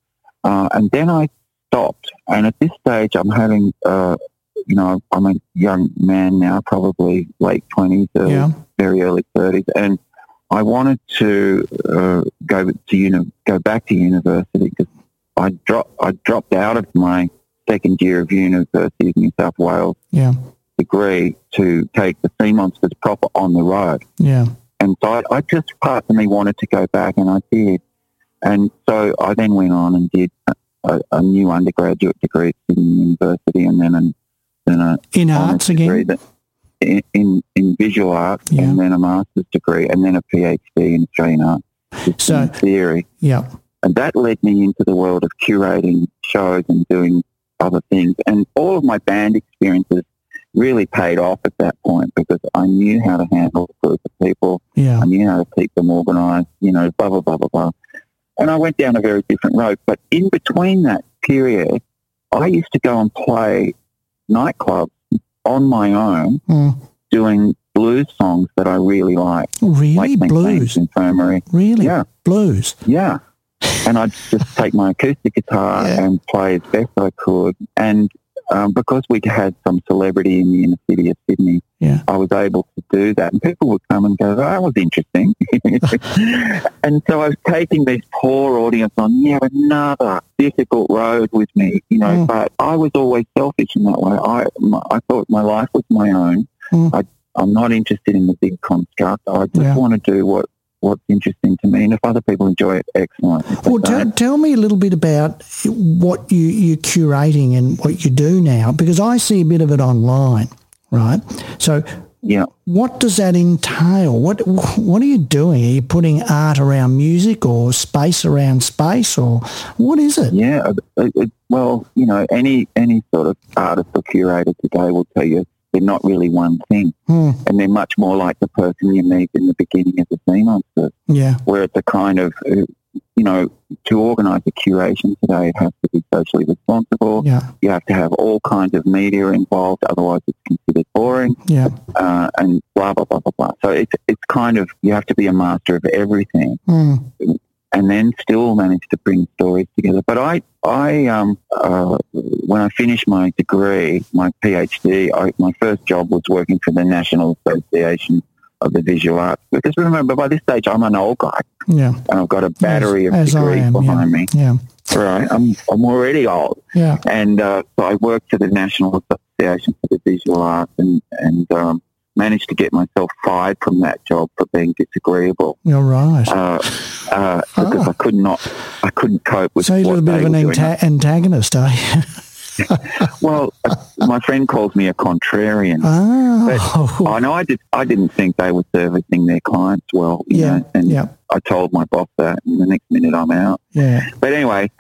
Uh, and then I stopped. And at this stage, I'm having, uh, you know, I'm a young man now, probably late twenties, early, yeah. very early thirties, and I wanted to uh, go to uni- go back to university because I dropped I dropped out of my second year of University of New South Wales yeah. degree to take the Sea Monsters proper on the road. Yeah, and so I, I just part of me wanted to go back, and I did, and so I then went on and did. A, a new undergraduate degree at Sydney University, and then an, then a in arts again, that, in, in in visual arts, yeah. and then a master's degree, and then a PhD in Australian art so, in theory. Yeah, and that led me into the world of curating shows and doing other things, and all of my band experiences really paid off at that point because I knew how to handle a group of people. Yeah, I knew how to keep them organised. You know, blah blah blah blah blah. And I went down a very different road. But in between that period, I used to go and play nightclubs on my own, mm. doing blues songs that I really liked. Really? Like blues? Infirmary. Really? Yeah. Blues? Yeah. And I'd just take my acoustic guitar yeah. and play as best I could. And um, because we had some celebrity in the inner city of Sydney, yeah. I was able to do that. And people would come and go, oh, that was interesting. And so I was taking this poor audience on yet another difficult road with me, you know, mm. but I was always selfish in that way. I, my, I thought my life was my own. Mm. I, I'm not interested in the big construct. I just yeah. want to do what, what's interesting to me. And if other people enjoy it, excellent. Well, t- tell me a little bit about what you, you're curating and what you do now, because I see a bit of it online. Right. So yeah. What does that entail? What What are you doing? Are you putting art around music or space around space, or what is it? Yeah, it, it, well, you know, any any sort of artist or curator today will tell you they're not really one thing, hmm. and they're much more like the person you meet in the beginning of the Sea Monsters. Yeah, where it's a kind of uh, you know, to organise a curation today, it has to be socially responsible. Yeah. You have to have all kinds of media involved, otherwise it's considered boring. Yeah. Uh, and blah, blah, blah, blah, blah. So it's it's kind of, you have to be a master of everything mm. and then still manage to bring stories together. But I, I um, uh, when I finished my degree, my PhD, I, my first job was working for the National Association of the Visual Arts, because remember, by this stage I'm an old guy, yeah, and I've got a battery as, of as degrees am, behind yeah. me. Yeah, right. I'm I'm already old. Yeah, and uh, so I worked for the National Association for the Visual Arts, and and um, managed to get myself fired from that job for being disagreeable. You're right. Uh, uh, ah. Because I could not, I couldn't cope with. So you're a little bit of an anta- antagonist, are you? Well, uh, my friend calls me a contrarian. Oh. But I know I did. I didn't think they were servicing their clients well. You yeah. know, and yeah. I told my boss that, and the next minute I'm out. Yeah. But anyway,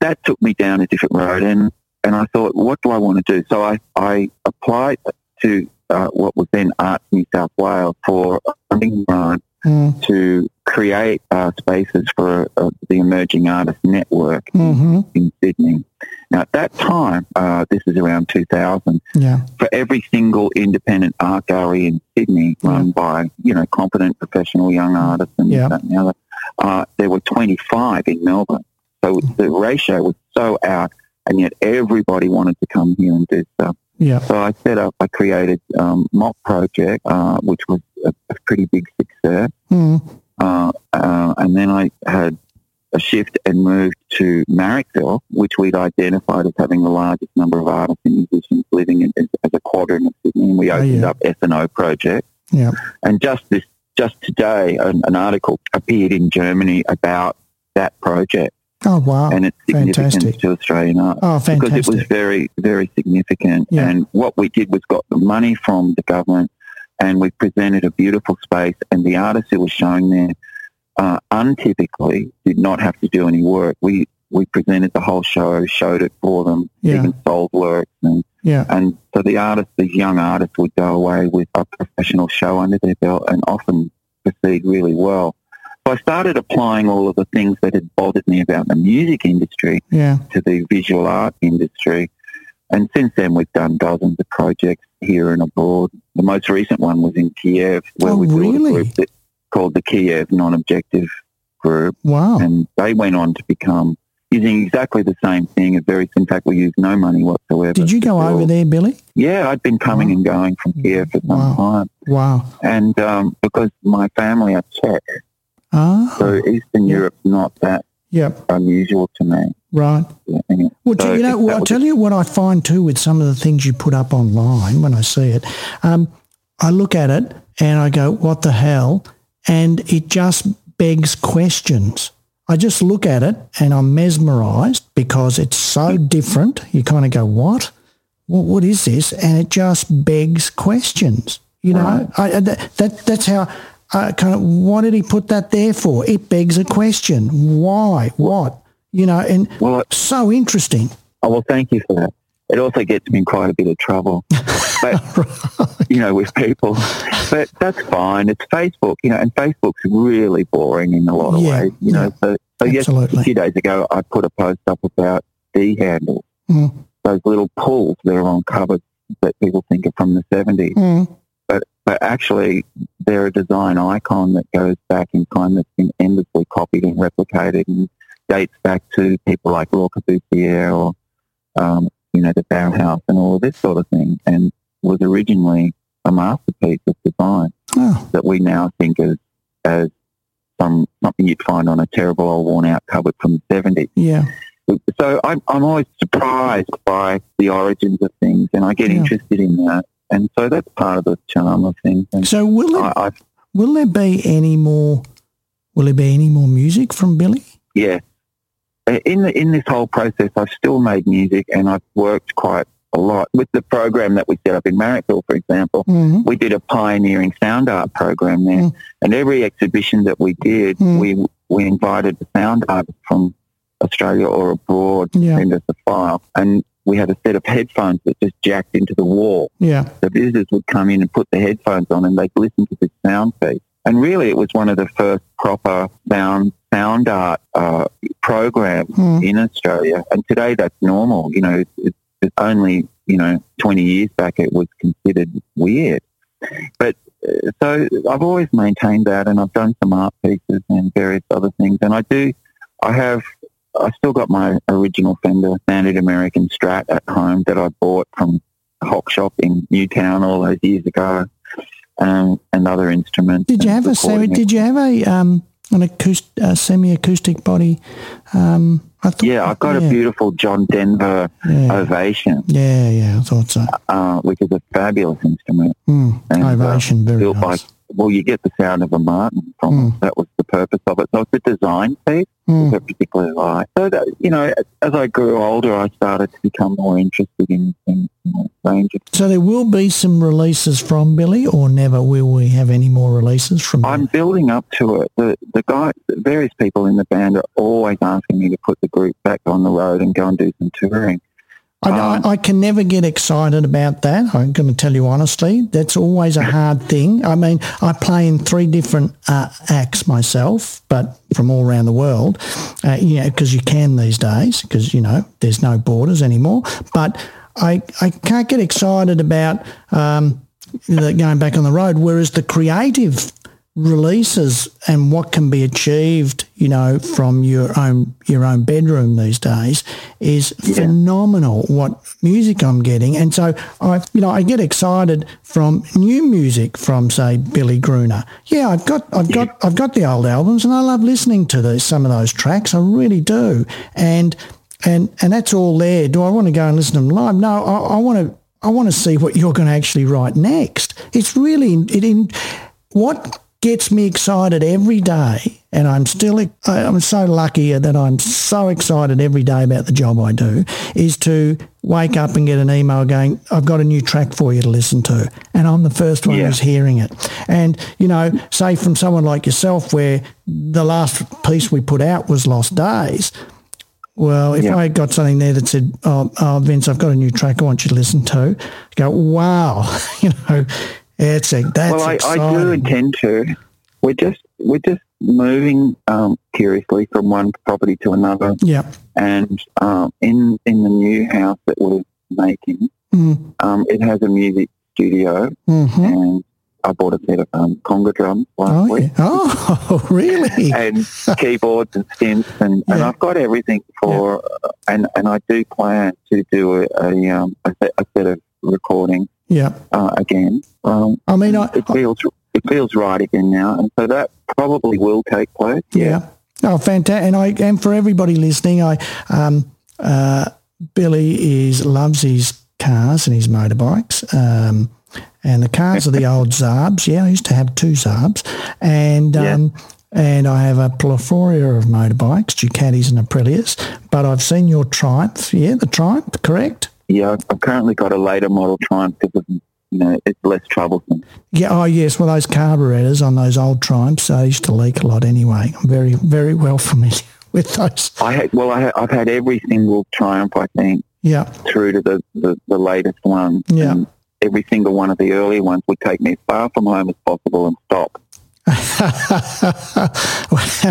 that took me down a different road, and, and I thought, what do I want to do? So I, I applied to uh, what was then Arts New South Wales for a funding grant mm. to create uh, spaces for uh, the Emerging Artist Network mm-hmm. in, in Sydney. Now, at that time, uh, this is around two thousand, yeah. for every single independent art gallery in Sydney run yeah. by, you know, competent professional young artists and yeah. that and the other, uh, there were twenty-five in Melbourne. So the ratio was so out, and yet everybody wanted to come here and do stuff. Yeah. So I set up, I created um, Mock Project, uh, which was a, a pretty big success. Mm. Uh, uh, and then I had a shift and moved to Marrickville, which we'd identified as having the largest number of artists and musicians living in, as, as a quadrant of Sydney. And we opened oh, yeah. up S and O Project. Yeah. And just this, just today, an, an article appeared in Germany about that project. Oh, wow. And its significance fantastic. To Australian art. Oh, fantastic. Because it was very, very significant. Yeah. And what we did was got the money from the government, and we presented a beautiful space, and the artists who were showing there uh, untypically did not have to do any work. We we presented the whole show, showed it for them, yeah. even sold works. And, yeah. and so the artists, these young artists would go away with a professional show under their belt and often proceed really well. So I started applying all of the things that had bothered me about the music industry yeah. to the visual art industry. And since then, we've done dozens of projects here and abroad. The most recent one was in Kiev, where oh, we built really? a group that, called the Kiev Non-Objective Group. Wow. And they went on to become, using exactly the same thing, at very, in fact, we used no money whatsoever. Did you go over there, Billy? Yeah, I'd been coming wow. and going from Kiev for some wow. time. Wow. And um, because my family are Czech, ah. so Eastern yeah. Europe's not that yep. unusual to me. Right. Yeah, anyway. Well, so you know, well, I'll tell you what I find too with some of the things you put up online when I see it. Um, I look at it and I go, what the hell? And it just begs questions. I just look at it and I'm mesmerised because it's so different. You kind of go, what? What, what is this? And it just begs questions. You know, right. I, that, that that's how... I kind of, what did he put that there for? It begs a question. Why? What? You know, and well, it, so interesting. Oh, well, thank you for that. It also gets me in quite a bit of trouble, but, right. you know, with people. But that's fine. It's Facebook, you know, and Facebook's really boring in a lot of yeah, ways, you yeah, know. So, so yes, a few days ago I put a post up about D-handles, mm. those little pulls that are on covers that people think are from the seventies. Mm. But but actually, they're a design icon that goes back in time, that's been endlessly copied and replicated, and dates back to people like Roy Cabusier or, um, you know, the Bauhaus and all of this sort of thing, and was originally a masterpiece of design oh. that we now think of as some something you'd find on a terrible old worn-out cupboard from the seventies. Yeah. So I'm, I'm always surprised by the origins of things, and I get yeah. interested in that. And so that's part of the charm of things. And so will there, I, I, will there be any more? Will there be any more music from Billy? Yeah, in the, in this whole process, I've still made music, and I've worked quite a lot. With the program that we set up in Marrickville, for example, mm-hmm. we did a pioneering sound art program there. Mm-hmm. And every exhibition that we did, mm-hmm. we we invited the sound artists from Australia or abroad to yeah. send us a file. And we had a set of headphones that just jacked into the wall. Yeah. The visitors would come in and put the headphones on and they'd listen to this sound feed. And really it was one of the first proper sound sound art uh, programs mm. in Australia. And today that's normal. You know, it's, it's only, you know, twenty years back it was considered weird. But uh, so I've always maintained that, and I've done some art pieces and various other things. And I do, I have... I still got my original Fender Standard American Strat at home that I bought from a hock shop in Newtown all those years ago, um, and other instruments. Did you have a semi, Did you have a um, an acoust, a semi-acoustic body? Um, I thought, yeah, I got yeah. a beautiful John Denver yeah. Ovation. Yeah, yeah, I thought so. Uh, which is a fabulous instrument. Mm, and, Ovation, uh, very nice. By, well, you get the sound of a Martin from mm. it. That was the purpose of it. So it's a design piece mm. that I particularly like. So, that, you know, as I grew older, I started to become more interested in, in, in that range. So there will be some releases from Billy, or never will we have any more releases from Billy? I'm building up to it. The, the guy, various people in the band are always asking me to put the group back on the road and go and do some touring. I, I can never get excited about that, I'm going to tell you honestly. That's always a hard thing. I mean, I play in three different uh, acts myself, but from all around the world, uh, you know, because you can these days, because, you know, there's no borders anymore. But I, I can't get excited about um, going back on the road, whereas the creative releases and what can be achieved, you know, from your own your own bedroom these days is yeah. phenomenal. What music I'm getting, and so I, you know, I get excited from new music from, say, Billy Gruner. Yeah, I've got I've yeah. got I've got the old albums, and I love listening to those, some of those tracks. I really do, and and and that's all there. Do I want to go and listen to them live? No, I, I want to I want to see what you're going to actually write next. It's really it in what. Gets me excited every day, and I'm still I'm so lucky that I'm so excited every day about the job I do, is to wake up and get an email going, I've got a new track for you to listen to, and I'm the first one yeah. who's hearing it. And, you know, say from someone like yourself, where the last piece we put out was Lost Days. Well, if yeah. I got something there that said, oh, oh, Vince, I've got a new track I want you to listen to, I'd go, wow, you know, It's a, that's well, I, I do intend to. We're just we're just moving um, curiously from one property to another. Yeah. And um, in in the new house that we're making, mm. um, it has a music studio, mm-hmm. and I bought a set of um, conga drums last oh, week. Yeah. Oh, really? And keyboards and synths, and, yeah. and I've got everything for. Yeah. And, and I do plan to do a a, um, a, set, a set of recording. Yeah. Uh, again, um, I mean, I, it feels it feels right again now, and so that probably will take place. Yeah. Oh, fantastic! And I and for everybody listening, I um, uh, Billy is loves his cars and his motorbikes, um, and the cars are the old Zarbs. Yeah, I used to have two Zarbs, and um, yeah. and I have a plethora of motorbikes, Ducatis and Aprilias. But I've seen your Triumph. Yeah, the Triumph, correct? Yeah, I've currently got a later model Triumph because, you know, it's less troublesome. Yeah, oh yes, well those carburetors on those old Triumphs, they used to leak a lot anyway. I'm very, very well familiar with those. I had, well, I had, I've had every single Triumph, I think, yeah, through to the, the, the latest one. Yeah. And every single one of the earlier ones would take me as far from home as possible and stop.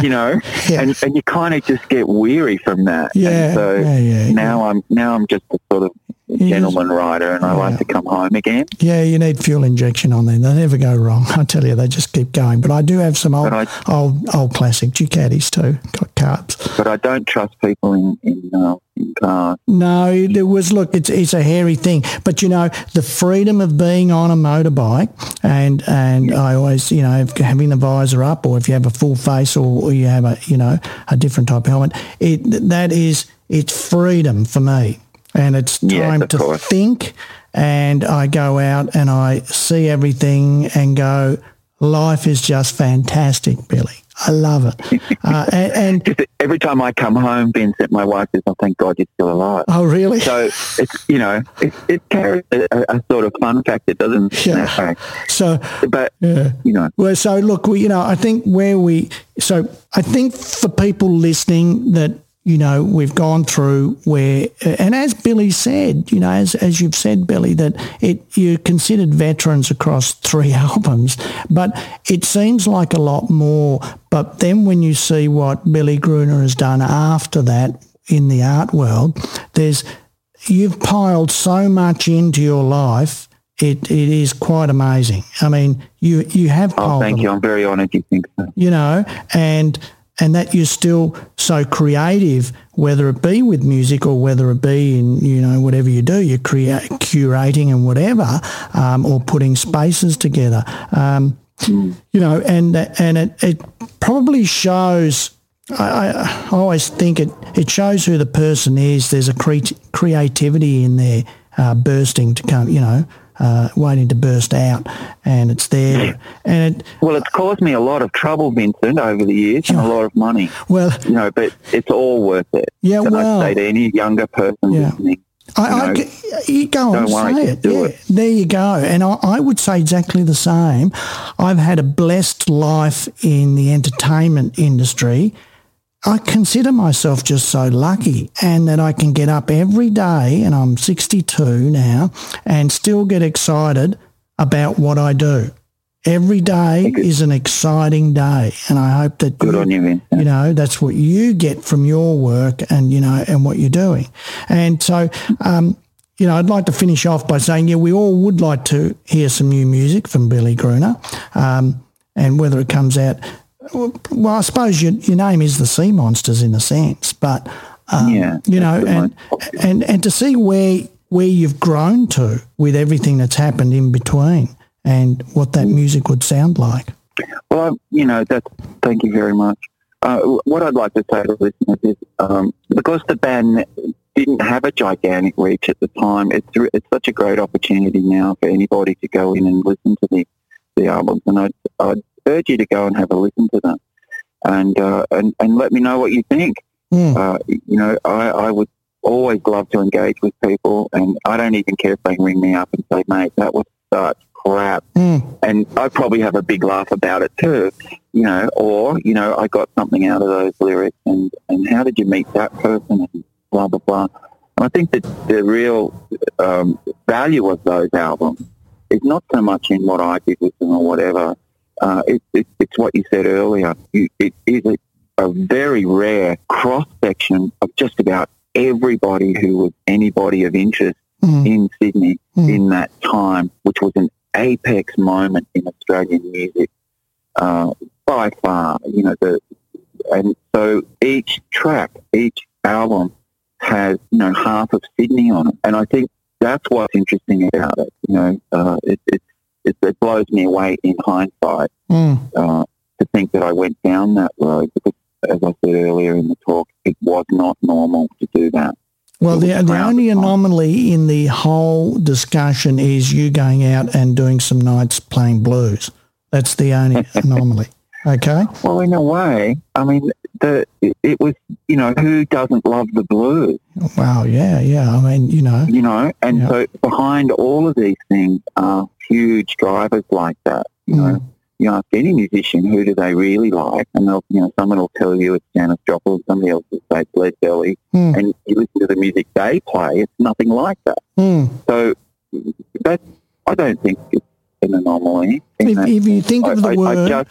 you know, yeah. and, and you kind of just get weary from that. Yeah, and so yeah, yeah, now yeah. I'm now I'm just a sort of gentleman yeah. rider, and I yeah. like to come home again. Yeah, you need fuel injection on them. They never go wrong. I tell you, they just keep going. But I do have some old I, old old classic Ducatis too. Got carbs. But I don't trust people in in, uh, in cars. No, there was look. It's it's a hairy thing. But you know, the freedom of being on a motorbike, and and yeah. I always, you know, having the visor up, or if you have a full face, or, or you have a, you know, a different type of helmet, it that is it's freedom for me, and it's time yes, to course. think, and I go out and I see everything and go, life is just fantastic, Billy. I love it. Uh, and, and every time I come home, Vincent, my wife says, "Oh, thank God you're still alive." Oh, really? So it's, you know, it, it carries a, a sort of fun factor, doesn't it? Yeah. So, but yeah. you know, well, so look, we, you know, I think where we, so I think for people listening that. You know, we've gone through where, and as Billy said, you know, as as you've said, Billy, that it you considered veterans across three albums, but it seems like a lot more. But then when you see what Billy Gruner has done after that in the art world, there's you've piled so much into your life. It it is quite amazing. I mean, you you have. Piled oh, thank you. Them. I'm very honoured you think so. You know, and. And that you're still so creative, whether it be with music or whether it be in, you know, whatever you do, you're create, curating and whatever, um, or putting spaces together, um, you know, and and it, it probably shows, I, I always think it, it shows who the person is. There's a cre- creativity in there uh, bursting to come, you know. Uh, waiting to burst out, and it's there. And it, well, it's caused me a lot of trouble, Vincent, over the years, and a lot of money. Well, you know, but it's all worth it. Yeah, and well, I say to any younger person yeah. listening, I, you, know, I, you go and worry, say it. Do yeah, it. There you go. And I, I would say exactly the same. I've had a blessed life in the entertainment industry. I consider myself just so lucky, and that I can get up every day, and I'm sixty-two now, and still get excited about what I do. Every day is an exciting day, and I hope that good you, on you, Vincent. You know, that's what you get from your work, and you know, and what you're doing. And so, um, you know, I'd like to finish off by saying, yeah, we all would like to hear some new music from Billy Gruner, um, and whether it comes out. Well, I suppose your your name is the Sea Monsters in a sense, but um, yeah, you know, and, and and to see where where you've grown to with everything that's happened in between, and what that music would sound like. Well, you know, that's thank you very much. Uh, what I'd like to say to listeners is um, because the band didn't have a gigantic reach at the time, it's it's such a great opportunity now for anybody to go in and listen to the the albums, and I'd. I'd urge you to go and have a listen to them, and uh, and and let me know what you think. Mm. Uh, you know, I, I would always love to engage with people, and I don't even care if they ring me up and say, "Mate, that was such crap," mm. and I probably have a big laugh about it too. You know, or you know, I got something out of those lyrics, and, and how did you meet that person? And blah blah blah. And I think that the real um, value of those albums is not so much in what I did with them or whatever. Uh, it, it, it's what you said earlier. It, it is a, a very rare cross-section of just about everybody who was anybody of interest mm. in Sydney mm. in that time, which was an apex moment in Australian music uh, by far. You know, the, and so each track, each album has, you know, half of Sydney on it. And I think that's what's interesting about it. You know, uh, it, it's It, it blows me away in hindsight mm. uh, to think that I went down that road because, as I said earlier in the talk, it was not normal to do that. Well, the, the only anomaly in the whole discussion is you going out and doing some nights playing blues. That's the only anomaly, okay? Well, in a way, I mean, the it, it was, you know, who doesn't love the blues? Wow, yeah, yeah, I mean, you know. You know, and yeah. so behind all of these things are huge drivers like that, you know. Mm. You ask any musician, who do they really like? And they'll, you know, someone will tell you it's Janis Joplin, somebody else will say Led Belly, mm. and you listen to the music they play, it's nothing like that. Mm. So that I don't think it's an anomaly. If, that, if you think I, of the I, word, I just,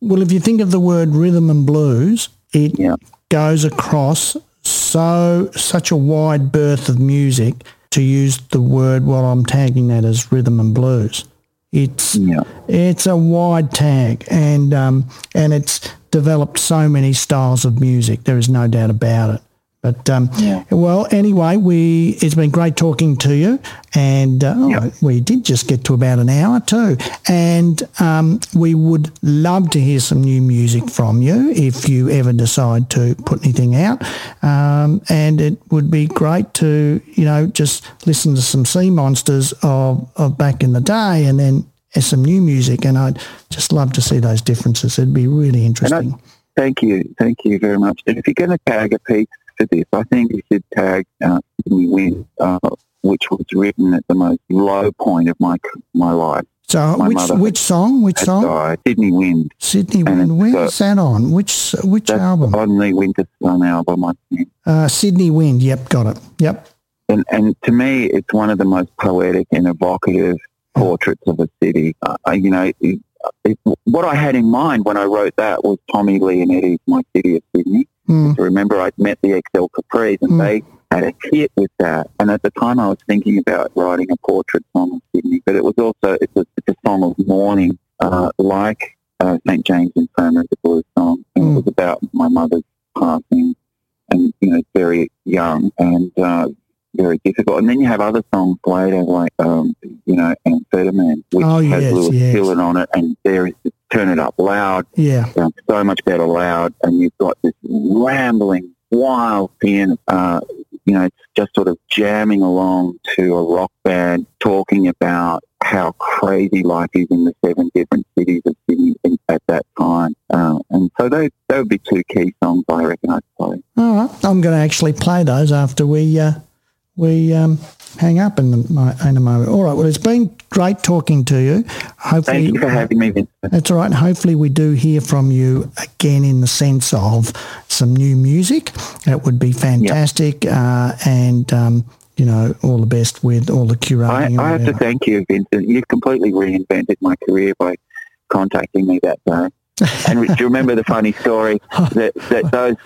well, if you think of the word rhythm and blues, it yeah. goes across so such a wide berth of music. To use the word, well, I'm tagging that as rhythm and blues. It's yeah. it's a wide tag, and um, and it's developed so many styles of music. There is no doubt about it. But um, yeah. well, anyway, we it's been great talking to you, and uh, yeah. oh, we did just get to about an hour too. And um, we would love to hear some new music from you if you ever decide to put anything out. Um, and it would be great to you know just listen to some Sea Monsters of, of back in the day, and then as some new music, and I'd just love to see those differences. It'd be really interesting. I, thank you. Thank you very much. And if you're going to tag a piece for this, I think you should tag uh, Sydney Wind, uh, which was written at the most low point of my my life. So my which which song? Which song? Died. Sydney Wind. Sydney Wind. Where's that on? Which which that's album? On the Winter Sun album, I think. Uh, Sydney Wind. Yep, got it. Yep. And and to me, it's one of the most poetic and evocative portraits of a city. Uh, you know, it, it, what I had in mind when I wrote that was Tommy Lee and Eddie's "My City of Sydney." Mm. So remember, I'd met the X L Capris, and mm. they had a hit with that, and at the time I was thinking about writing a portrait song of Sydney, but it was also it's a, it's a song of mourning, uh, like uh, Saint James Infirmary, the blues song, and mm. it was about my mother's passing, and you know, very young and uh, very difficult. And then you have other songs later, like um, you know, Amphetamine, which oh, has yes, Lewis yes. Tillett on it, and there is Turn It Up Loud, yeah, um, so much better loud, and you've got this rambling, wild piano. Uh, You know, it's just sort of jamming along to a rock band talking about how crazy life is in the seven different cities of Sydney at that time. Uh, and so those, those would be two key songs I reckon I'd play. All right. I'm going to actually play those after we uh, we um, hang up in, the, in a moment. All right. Well, it's been great talking to you. Hopefully, thank you for having me, Vincent. That's all right. And hopefully we do hear from you again in the sense of some new music. That would be fantastic. Yep. Uh, and, um, you know, all the best with all the curating. I, I have to thank you, Vincent. You've completely reinvented my career by contacting me that day. And do you remember the funny story that, that those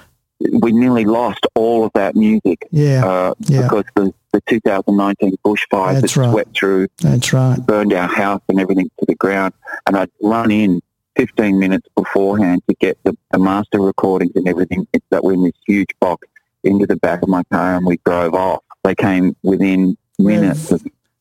we nearly lost all of that music yeah, uh, yeah. because the, the two thousand nineteen bushfires That's that right. swept through That's right. burned our house and everything to the ground. And I'd run in fifteen minutes beforehand to get the, the master recordings and everything that were in this huge box into the back of my car, and we drove off. They came within minutes. Yeah,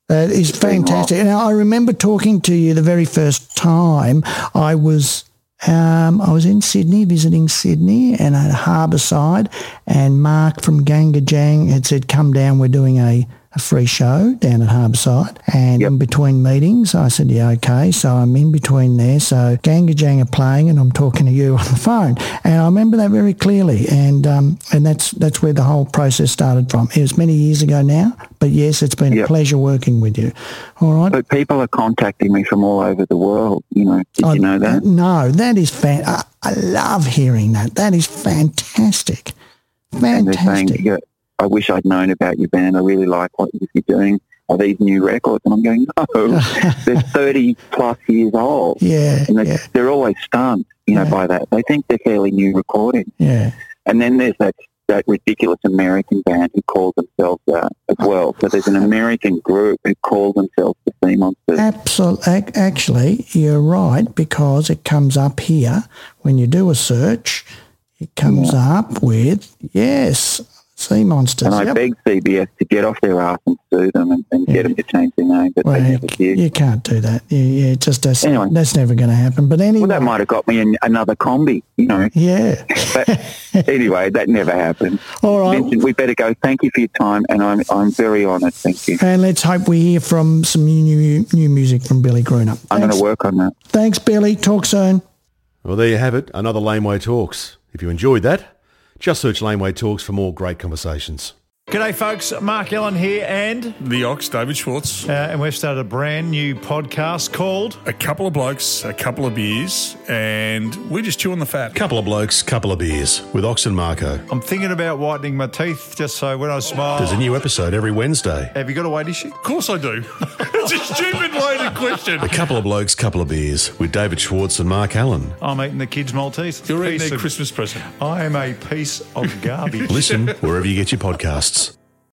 that is fantastic. Now, I remember talking to you the very first time. I was um, I was in Sydney, visiting Sydney, and at Harbourside, and Mark from Ganga Jang had said, come down, we're doing a... a free show down at Harbourside, and yep. in between meetings I said, yeah, okay, so I'm in between there, so Ganga Jang are playing and I'm talking to you on the phone, and I remember that very clearly, and um, and that's that's where the whole process started from. It was many years ago now, but yes, it's been yep. a pleasure working with you. All right. But people are contacting me from all over the world, you know, did I, you know that? No, that is fan- I, I love hearing that. That is fantastic. Fantastic. I wish I'd known about your band. I really like what you're doing. Are these new records? And I'm going, no, they're thirty plus years old. Yeah, and they're, yeah. they're always stunned, you know, yeah. by that. They think they're fairly new recordings. Yeah. And then there's that, that ridiculous American band who calls themselves that as well. So there's an American group who call themselves the Sea Monsters. Absolutely. Actually, you're right, because it comes up here when you do a search. It comes yeah. up with, yes, Sea Monsters. And I yep. beg C B S to get off their arse and sue them and, and yeah. get them to change their name, but well, they never did. You can't do that. Yeah, yeah just that's, anyway. That's never going to happen. But anyway. Well, that might have got me in another combi, you know. Yeah. But anyway, that never happened. All right. Vincent, we better go. Thank you for your time, and I'm I'm very honoured. Thank you. And let's hope we hear from some new new, new music from Billy Gruner. I'm going to work on that. Thanks, Billy. Talk soon. Well, there you have it. Another Laneway Talks. If you enjoyed that, just search Laneway Talks for more great conversations. G'day, folks. Mark Allen here and... the Ox, David Schwartz. Uh, and we've started a brand new podcast called... A Couple of Blokes, A Couple of Beers, and we're just chewing the fat. Couple of Blokes, Couple of Beers with Ox and Marco. I'm thinking about whitening my teeth just so when I smile... There's a new episode every Wednesday. Have you got a weight issue? Of course I do. It's a stupid loaded question. A Couple of Blokes, Couple of Beers with David Schwartz and Mark Allen. I'm eating the kids' Maltese. You're eating their of... Christmas present. I am a piece of garbage. Listen wherever you get your podcasts.